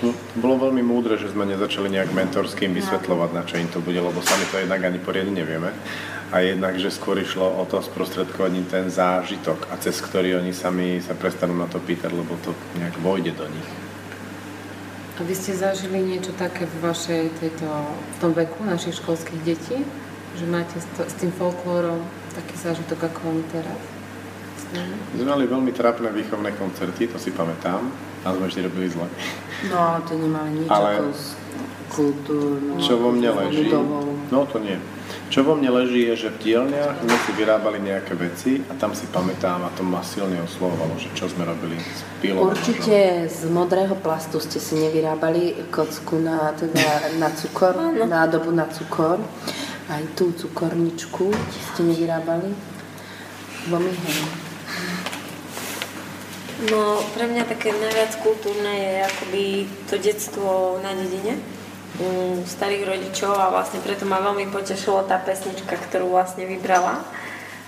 No, bolo veľmi múdre, že sme nezačali nejak mentorským vysvetľovať, na čo im to bude, lebo sami to jednak ani poriadne nevieme. A jednak, že skôr išlo o to sprostredkovaní ten zážitok a cez ktorý oni sami sa prestanú na to pýtať, lebo to nejak vojde do nich. A vy ste zažili niečo také v vašej tejto, v tom veku našich školských detí? Že máte sto, s tým folklórom taký zážitok ako oni teraz? My sme mali veľmi trápne výchovné koncerty, to si pamätám. A sme ešte robili zle. No ale to nemali nič ale... ako z kultúru. Čo vo mne leží? No to nie. Čo vo mne leží je, že v dielňach my si vyrábali nejaké veci a tam si pamätám a to ma silne oslovovalo, že čo sme robili s pílom. Určite z modrého plastu ste si nevyrábali kocku na, teda, na cukor, no. nádobu na cukor. Aj tú cukorničku ste nevyrábali. Bo my hej. No pre mňa také najviac kultúrne je akoby to detstvo na dedine. um, starých rodičov a vlastne preto ma veľmi potešila tá pesnička, ktorú vlastne vybrala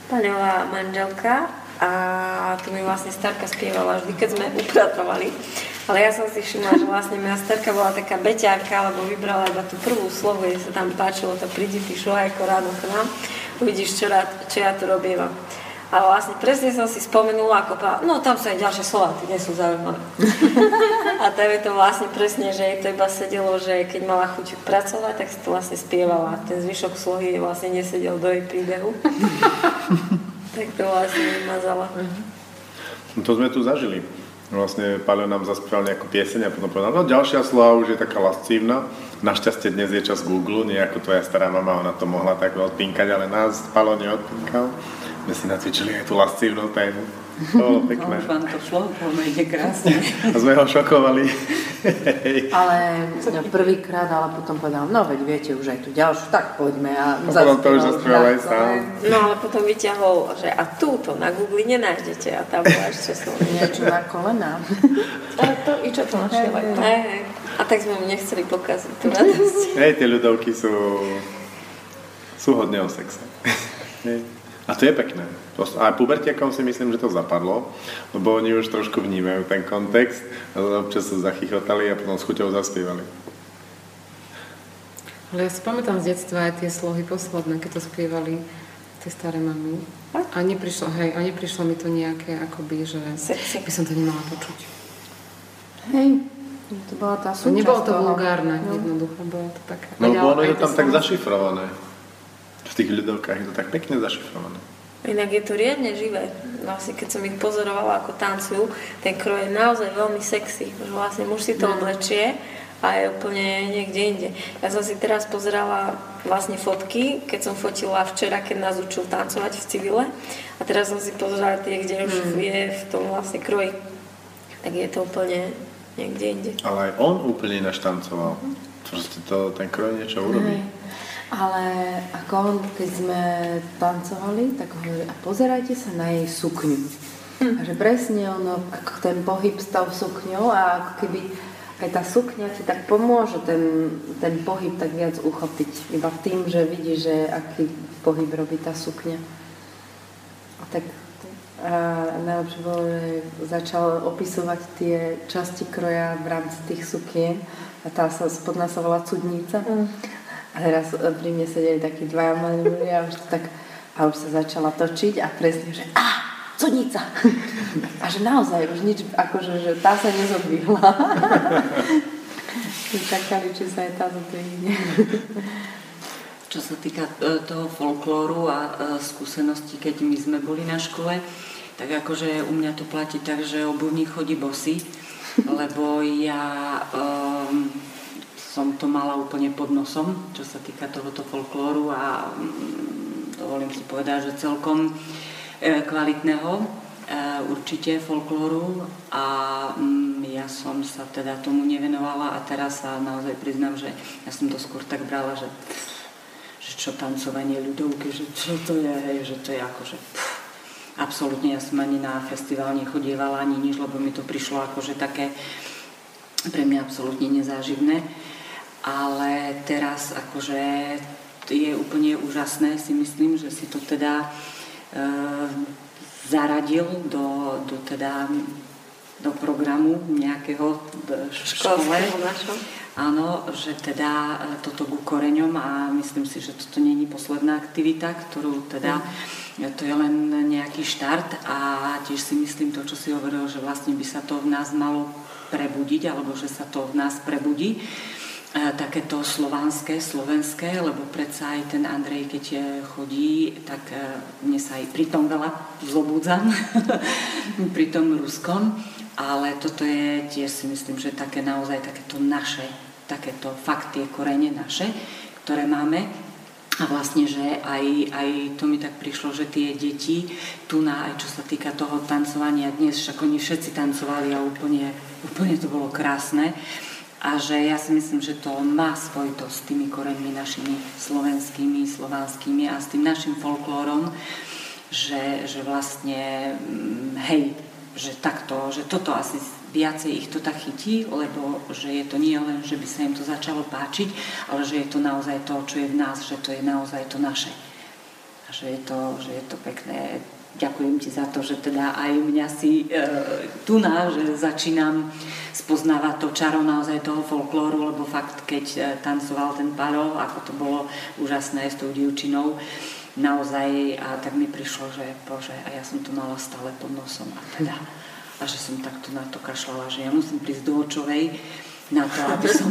Paľová manželka, a tu mi vlastne starka spievala vždy, keď sme upratovali. Ale ja som si všimla, že vlastne moja starka bola taká beťárka, lebo vybrala iba tú prvú slovo, kde sa tam páčilo, to prídi ty šľajko ráno k nám, uvidíš, čo, rád, čo ja tu robievam. A vlastne presne som si spomenula, ako pá... no tam sú aj ďalšie slova, tie nie sú zaujímavé. A tam je to vlastne presne, že jej to iba sedelo, že keď mala chuť pracovať, tak si to vlastne spievala. Ten zvyšok slohy vlastne nesedel do jej príbehu. Tak to vlastne vymazala. No to sme tu zažili. Vlastne Paľo nám zaspieval nejakú pieseň a potom povedal, no ďalšia slova už je taká lascívna. Našťastie dnes je čas Google, nie ako tvoja stará mama, ona to mohla tak odpinkať, ale nás Paľo neodpinkal. My si nacvičili aj tú lascívnu tému. To pekné. No, už vám to šlo, poďme ide krásne. A sme ho šokovali. Ale no, prvýkrát, ale potom povedal, no veď viete, už aj tu ďalšiu, tak poďme. A, a potom to už zaspieval aj sám. No ale potom vyťahol, že a túto na Google nenájdete. A tam bola ešte som niečo na kolená. Ale to i čo to našiel aj to. A tak sme mu nechceli pokaziť tú radosť. Hej, tie ľudovky sú, sú hodne o sexe. A to je pekné. A pubertiakom si myslím, že to zapadlo, lebo oni už trošku vnímajú ten kontext, občas sa zachychotali a potom s chuťou zaspievali. Ale ja si pamätám z detstva aj tie slohy posledné, keď to spievali tie staré mami. A neprišlo, hej, a neprišlo mi to nejaké, akoby, že by som to nemala počuť. Hej. To bola tá súčasť. Nebolo to vulgárne, no. Jednoducho, bolo to také. No, ono je to tam tak zašifrované. V tých ľudovkách je to tak pekne zašifrované. Inak je to riadne živé. Vlastne keď som ich pozorovala, ako tancujú, ten kroj je naozaj veľmi sexy. Vlastne muž si to oblečie a je úplne niekde inde. Ja som si teraz pozerala vlastne fotky, keď som fotila včera, keď nás učil tancovať v civile. A teraz som si pozerala tie, kde už mm. je v tom vlastne kroji. Tak je to úplne niekde inde. Ale aj on úplne naštancoval. Proste to, ten kroj niečo urobí. Mm. Ale ako on, keď sme tancovali, tak hovorí, a pozerajte sa na jej sukňu. Mm. A že presne ono, ako ten pohyb stal sukňou a ako keby aj tá sukňa ti tak pomôže ten, ten pohyb tak viac uchopiť. Iba tým, že vidí, že aký pohyb robí tá sukňa. A tak najlepšie bolo, že začal opisovať tie časti kroja v rámci tých sukien. A tá sa spodná sa volá cudnica. Mm. A teraz pri mne sedeli takí dvaja mladí ľudia a už, tak, a už sa začala točiť a presne, že á, cudnica! A že naozaj už nič, akože, že tá sa nezodvihla. Čakali, či sa aj tá zodvihne. Čo sa týka toho folklóru a skúseností, keď my sme boli na škole, tak akože u mňa to platí tak, že obuvník chodí bosý, lebo ja... Um, som to mala úplne pod nosom, čo sa týka tohoto folklóru a mm, dovolím si povedať, že celkom e, kvalitného e, určite folklóru a mm, ja som sa teda tomu nevenovala a teraz sa naozaj priznám, že ja som to skôr tak brala, že, pff, že čo tancovanie ľudovky, že čo to je, hej, že to je akože pff, absolútne, ja som ani na festival nechodievala ani nič, lebo mi to prišlo akože také pre mňa absolútne nezáživné. Ale teraz akože je úplne úžasné, si myslím, že si to teda e, zaradil do, do, teda, do programu nejakého škole. Áno, že teda toto ku koreňom a myslím si, že toto nie je posledná aktivita, ktorú teda mm. to je len nejaký štart a tiež si myslím to, čo si hovoril, že vlastne by sa to v nás malo prebudiť, alebo že sa to v nás prebudí. Takéto slovanské, slovenské, lebo predsa aj ten Andrej, keď je, chodí, tak mne sa aj pritom veľa zobúdzam, pritom ruskom, ale toto je tiež si myslím, že také naozaj takéto naše, takéto fakt tie korene naše, ktoré máme a vlastne, že aj, aj to mi tak prišlo, že tie deti tu na, aj čo sa týka toho tancovania dnes, však oni všetci tancovali a úplne, úplne to bolo krásne. A že ja si myslím, že to má spojitosť s tými koreňmi našimi slovenskými, slovanskými a s tým našim folklórom, že, že vlastne, hej, že takto, že toto asi viacej ich to tak chytí, lebo že je to nie len, že by sa im to začalo páčiť, ale že je to naozaj to, čo je v nás, že to je naozaj to naše. A že je to, že je to pekné. Ďakujem ti za to, že teda aj mňa si e, tu na, že začínam spoznávať to čaro naozaj toho folklóru, lebo fakt, keď e, tancoval ten Paľo, ako to bolo úžasné s tou dievčinou, naozaj, a tak mi prišlo, že bože, a ja som to mala stále pod nosom a teda, a že som takto na to kašľala, že ja musím prísť do Očovej na to, aby som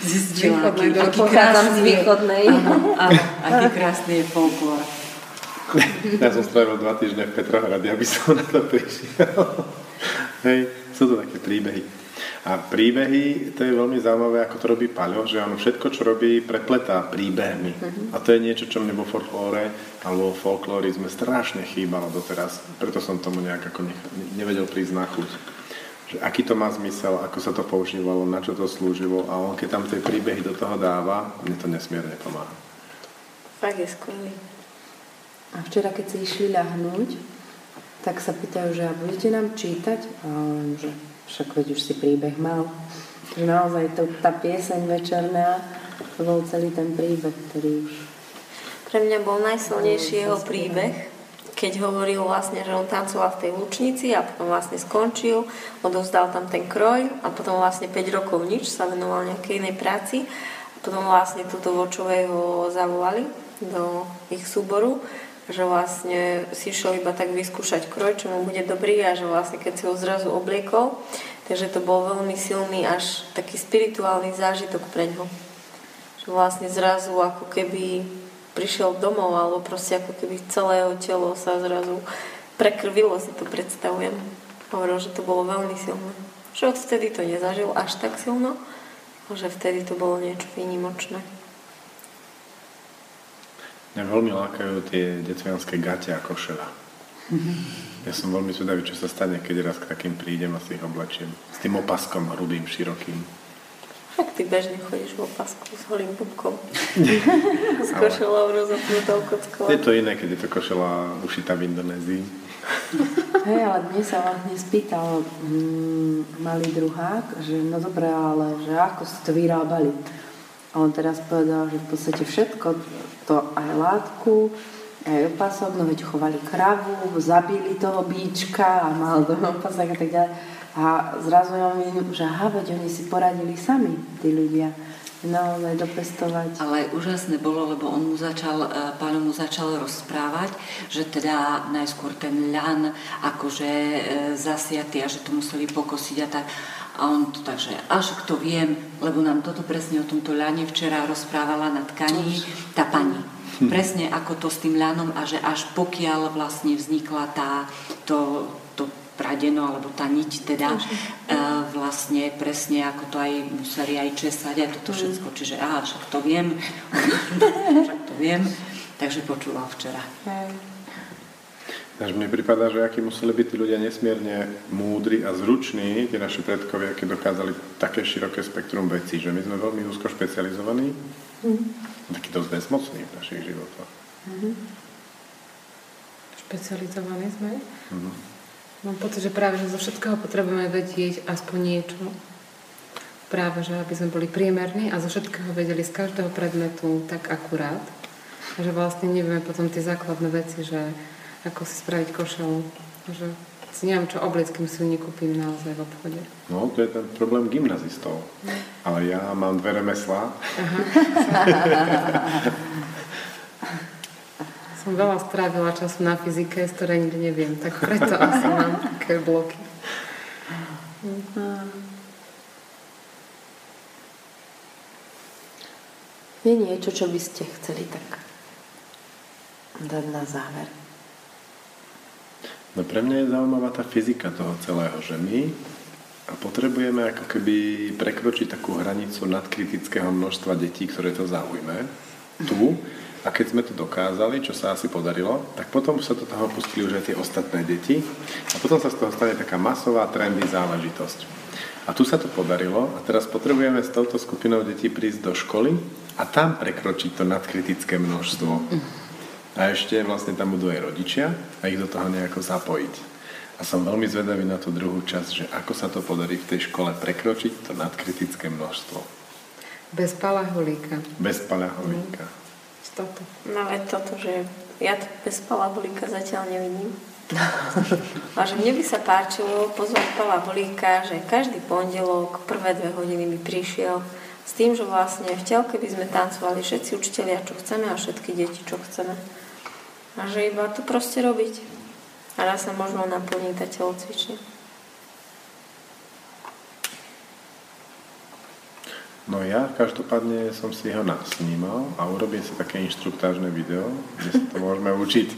zistila, aký, aký krásny, aký krásny je folklór. Ja som strávil dva týždne v Petraho radia, aby som na to prišiel. Hej, sú to také príbehy. A príbehy, to je veľmi zaujímavé, ako to robí Paľo, že on všetko, čo robí, prepletá príbehmi. Uh-huh. A to je niečo, čo mne vo folklóre alebo v folklórizme strašne chýbalo doteraz. Preto som tomu nejak ako nevedel prísť na chuť. Že aký to má zmysel, ako sa to používalo, na čo to slúžilo. A on, keď tam tie príbehy do toho dáva, mne to nesmierne pomáha. Fakt je skvelý. A včera, keď si išli ľahnúť, tak sa pýtajú, že a budete nám čítať? A on, že však veď už si príbeh mal. Že naozaj to, tá pieseň večerná, to bol celý ten príbeh, ktorý už... Pre mňa bol najsilnejší jeho príbeh, keď hovoril vlastne, že on tancoval v tej Lučnici a potom vlastne skončil, odovzdal tam ten kroj a potom vlastne päť rokov nič, sa venoval nejakej inej práci. A potom vlastne túto Vočového zavolali do ich súboru, že vlastne si išiel iba tak vyskúšať kroj, čo mu bude dobrý a že vlastne keď si ho zrazu obliekol, takže to bol veľmi silný až taký spirituálny zážitok pre ňo. Že vlastne zrazu ako keby prišiel domov alebo proste ako keby celé jeho telo sa zrazu prekrvilo, si to predstavujem. Hovoril, že to bolo veľmi silné. Že od vtedy to nezažil až tak silno, že vtedy to bolo niečo výnimočné. Mňa veľmi lákajú tie detvianské gate a košela. Ja som veľmi zvedavý, čo sa stane, keď raz k takým prídem a si ich oblečiem. S tým opaskom hrubým, širokým. Však ty bežne chodíš v opasku s holým pupkom. S košelou rozopnutou kockou. Je to iné, keď je to košela ušitá v Indonézii. Hej, ale dnes sa vlastne spýtal mm, malý druhák, že no dobré, ale že ako si to vyrábali. A on teraz povedal, že v podstate všetko, to aj látku, aj opasok, no veď chovali kravu, zabili toho bíčka a mal do opasok a tak ďalej. A zrazu on vidím, že aha, veď oni si poradili sami, tí ľudia, naozaj dopestovať. Ale úžasné bolo, lebo on mu začal, Paľo mu začal rozprávať, že teda najskôr ten ľan akože zasiatý a že to museli pokosiť a tak. A on to takže, až to viem, lebo nám toto presne o tomto ľane včera rozprávala na tkaní tá pani. Presne ako to s tým ľanom a že až pokiaľ vlastne vznikla tá, to, to pradeno, alebo tá niť teda, e, vlastne presne ako to aj museli aj česať a toto všetko. Čiže aha, však to viem, však to viem, takže počúval včera. Takže mi pripadá, že akí museli byť tí ľudia nesmierne múdri a zruční, tie naši predkovia, keď dokázali také široké spektrum vecí, že my sme veľmi úzko špecializovaní, mm. takí dosť bezmocní v našich životoch. Mm-hmm. Špecializovaní sme? Mm-hmm. Mám pocit, že práve že zo všetkého potrebujeme vedieť aspoň niečo. Práve, že aby sme boli priemerní a zo všetkého vedeli z každého predmetu tak akurát, že vlastne nevieme potom tie základné veci, že ako si spraviť košelu, že si neviem, čo obliec, kým si ju nekúpim naozaj v obchode. No, to je ten problém gymnazistov. Ale ja mám dve remeslá. Som veľa strávila času na fyzike, z ktorej nikdy neviem, tak preto asi mám také bloky. Je niečo, čo by ste chceli tak dať na záver? No pre mňa je zaujímavá tá fyzika toho celého, že my potrebujeme ako keby prekročiť takú hranicu nadkritického množstva detí, ktoré to zaujme tu a keď sme to dokázali, čo sa asi podarilo, tak potom sa do toho pustili už aj tie ostatné deti a potom sa z toho stane taká masová trendy záležitosť. A tu sa to podarilo a teraz potrebujeme s touto skupinou detí prísť do školy a tam prekročiť to nadkritické množstvo. A ešte vlastne tam budú aj rodičia a ich do toho nejako zapojiť. A A som veľmi zvedavý na tú druhú časť, že ako sa to podarí v tej škole prekročiť to nadkritické množstvo. Bez palaholíka. Bez palaholíka. Mm. Toto. No aj toto, že ja to bez palaholíka zatiaľ nevidím. A že mne by sa páčilo pozvať palaholíka, že každý pondelok prvé dve hodiny mi prišiel s tým, že vlastne v telke by sme tancovali všetci učitelia, čo chceme, a všetky deti, čo chceme. A že iba to proste robiť. A raz sa možno naplní tá telocvičňa. No ja každopádne som si ho nasnímal a urobím si také inštruktážne video, kde sa to môžeme učiť.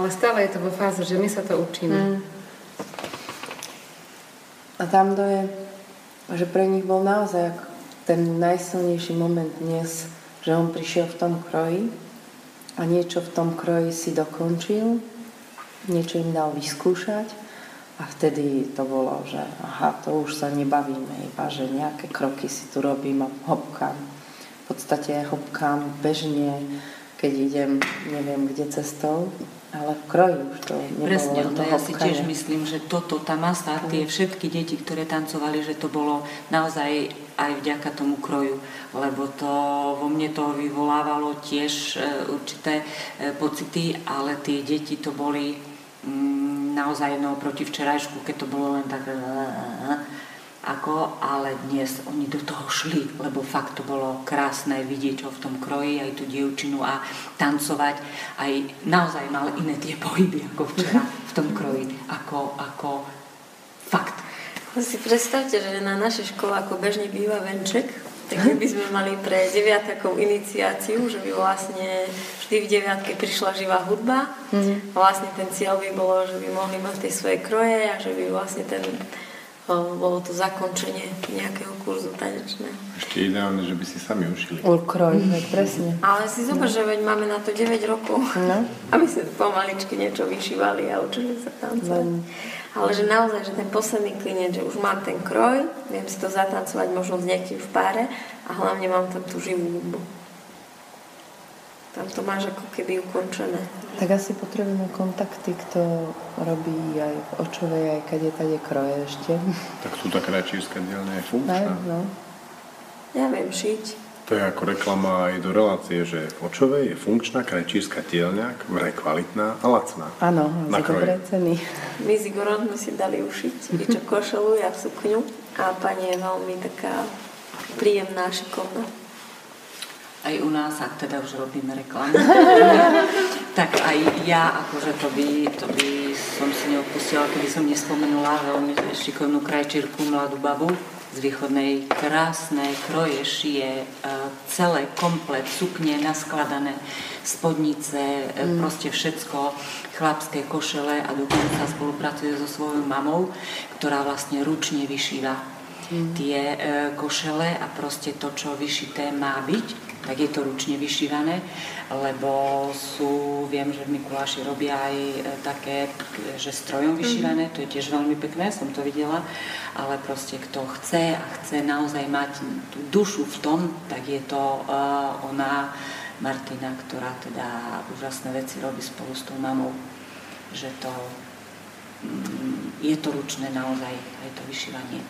Ale stále je to vo fáze, že my sa to učíme. Mm. A tam to je, že pre nich bol naozaj ten najsilnejší moment dnes, že on prišiel v tom kroji a niečo v tom kroji si dokončil, niečo im dal vyskúšať. A vtedy to bolo, že aha, to už sa nebavíme, iba že nejaké kroky si tu robím a hopkám. V podstate hopkám bežne, keď idem, neviem kde cestou, ale v kroji už to nebolo. Presne, to ja si tiež myslím, že toto, tá masa, tie všetky deti, ktoré tancovali, že to bolo naozaj aj vďaka tomu kroju, lebo to vo mne to vyvolávalo tiež určité pocity, ale tie deti to boli... Mm, naozaj no, proti včerajšku, keď to bolo len tak ako, ale dnes oni do toho šli, lebo fakt to bolo krásne vidieť ho v tom kroji, aj tú dievčinu a tancovať, aj naozaj mal iné tie pohyby ako včera v tom kroji, ako, ako fakt. Si predstavte, že na našej škole ako bežne býva venček, tak by sme mali pre deviatakov iniciáciu, že by vlastne vždy v deviatke prišla živá hudba. Mm-hmm. Vlastne ten cieľ by bolo, že by mohli mať tej svoje kroje a že by vlastne ten, o, bolo to zakončenie nejakého kurzu tanečného. Ešte ideálne, že by si sami ušili. U kroj, mm-hmm. Presne. Ale si zober, no. Že veď máme na to deväť rokov. No. A my sme pomaličky niečo vyšívali a učili sa tancovať. No. Ale že naozaj, že ten posledný klinec, že už mám ten kroj, viem si to zatancovať možno s niekým v páre a hlavne mám tam tú živú hudbu. Tam to máš ako keby ukončené. Tak asi potrebujeme kontakty, kto robí aj v Očovej, aj kade tade kroje ešte. Tak sú tá krajčírska dielňa je funkčná. No. Ja viem šiť. To je ako reklama aj do relácie, že v Očovej je funkčná krajčírska dielňa, ktorá je kvalitná a lacná. Áno, za dobré ceny. My s Igorom sme si dali ušiť niečo košelu, ja sukňu a pani je veľmi taká príjemná, šikovná. Aj u nás, ak teda už robíme reklamu, tak aj ja, akože to by, to by som si neopustila, keby som nespomenula veľmi šikovnú krajčírku, mladú babu z východnej, krásnej kroje, šije, celé komplet, sukne naskladané, spodnice, mm. proste všetko, chlapské košele, a dokonca spolupracuje so svojou mamou, ktorá vlastne ručne vyšíva mm. tie e, košele a proste to, čo vyšité má byť, tak je to ručne vyšívané, lebo sú, viem, že v Mikuláši robia aj e, také, že strojom vyšívané, mm. to je tiež veľmi pekné, som to videla, ale proste kto chce a chce naozaj mať tú dušu v tom, tak je to e, ona Martina, ktorá teda úžasné veci robí spolu s tou mamou, že to mm, je to ručné naozaj, aj to vyšívanie.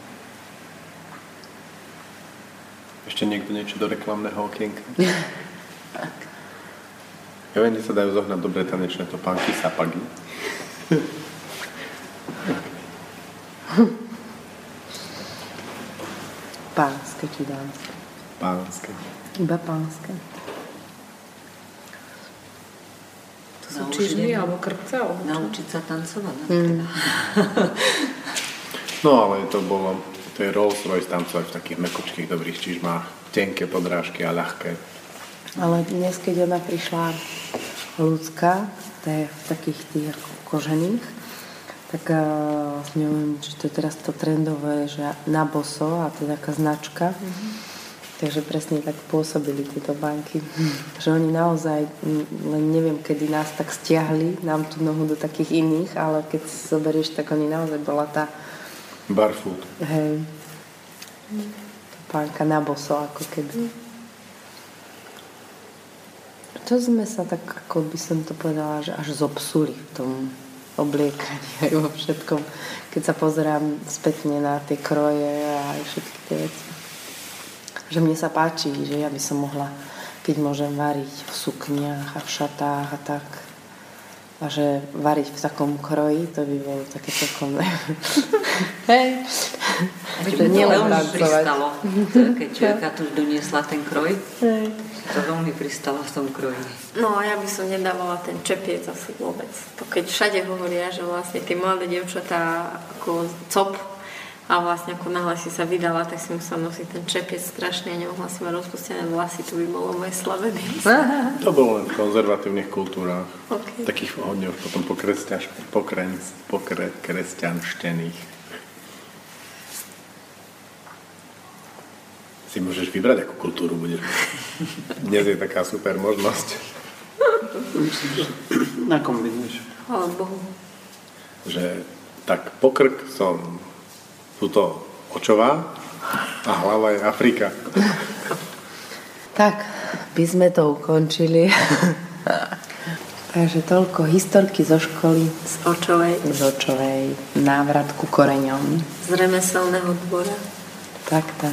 Ešte niekto niečo do reklamného okienka? Tak. Ja viem, že sa dajú zohnať dobre tanečné topánky, sapagy. Pánske či dánske? Pánske. Iba pánske. Sú čižmy alebo krpce? Naučiť sa tancovať. Mm. No ale to bolo, to je Rolls-Royce tancovať v takých mekučkých dobrých čižmách. Tenké podrážky a ľahké. Ale dnes, keď ona prišla ľudská, to je v takých tých kožených, tak uh, neviem, či to je teraz to trendové, že na boso, a to je taká značka. Mm-hmm. Takže presne tak pôsobili tieto banky. Že oni naozaj, len neviem, kedy nás tak stiahli, nám tú nohu do takých iných, ale keď si zoberieš, tak oni naozaj bola tá... Barfoot. Hej. Tá pánka na boso, ako keby. To To sme sa tak, ako by som to povedala, že až zopsuli v tom obliekaní aj vo všetkom. Keď sa pozerám spätne na tie kroje a aj všetky tie veci. Že mne sa páči, že ja by som mohla, keď môžem, variť v sukniach a v šatách a tak. A že variť v takom kroji, to by bolo také celkom... Hej! Veď by to veľmi pristalo, keď človeka tu doniesla ten kroj. Hej. To veľmi pristalo v tom kroji. No a ja by som nedávala ten čepiec asi vôbec. To keď všade hovoria, že vlastne tie mladé dievčatá ako cop a vlastne ako náhle si sa vydala, tak si musela nosiť ten čepiec strašne a nemohla si mať rozpustené vlasy, to by bolo moje slabé miesto. To bolo len v konzervatívnych kultúrách. Okay. Takých hodne už potom pokresťanštených. Si môžeš vybrať, akú kultúru budeš. Dnes je taká super možnosť. Nakombinuješ. Chvala Bohu. Že tak pokrk som tuto Očová a hlava je Afrika. Tak, by sme to ukončili. Takže toľko historky zo školy. Z Očovej. Z Očovej. Návrat ku koreňom. Z remeselného dvora. Tak, tak.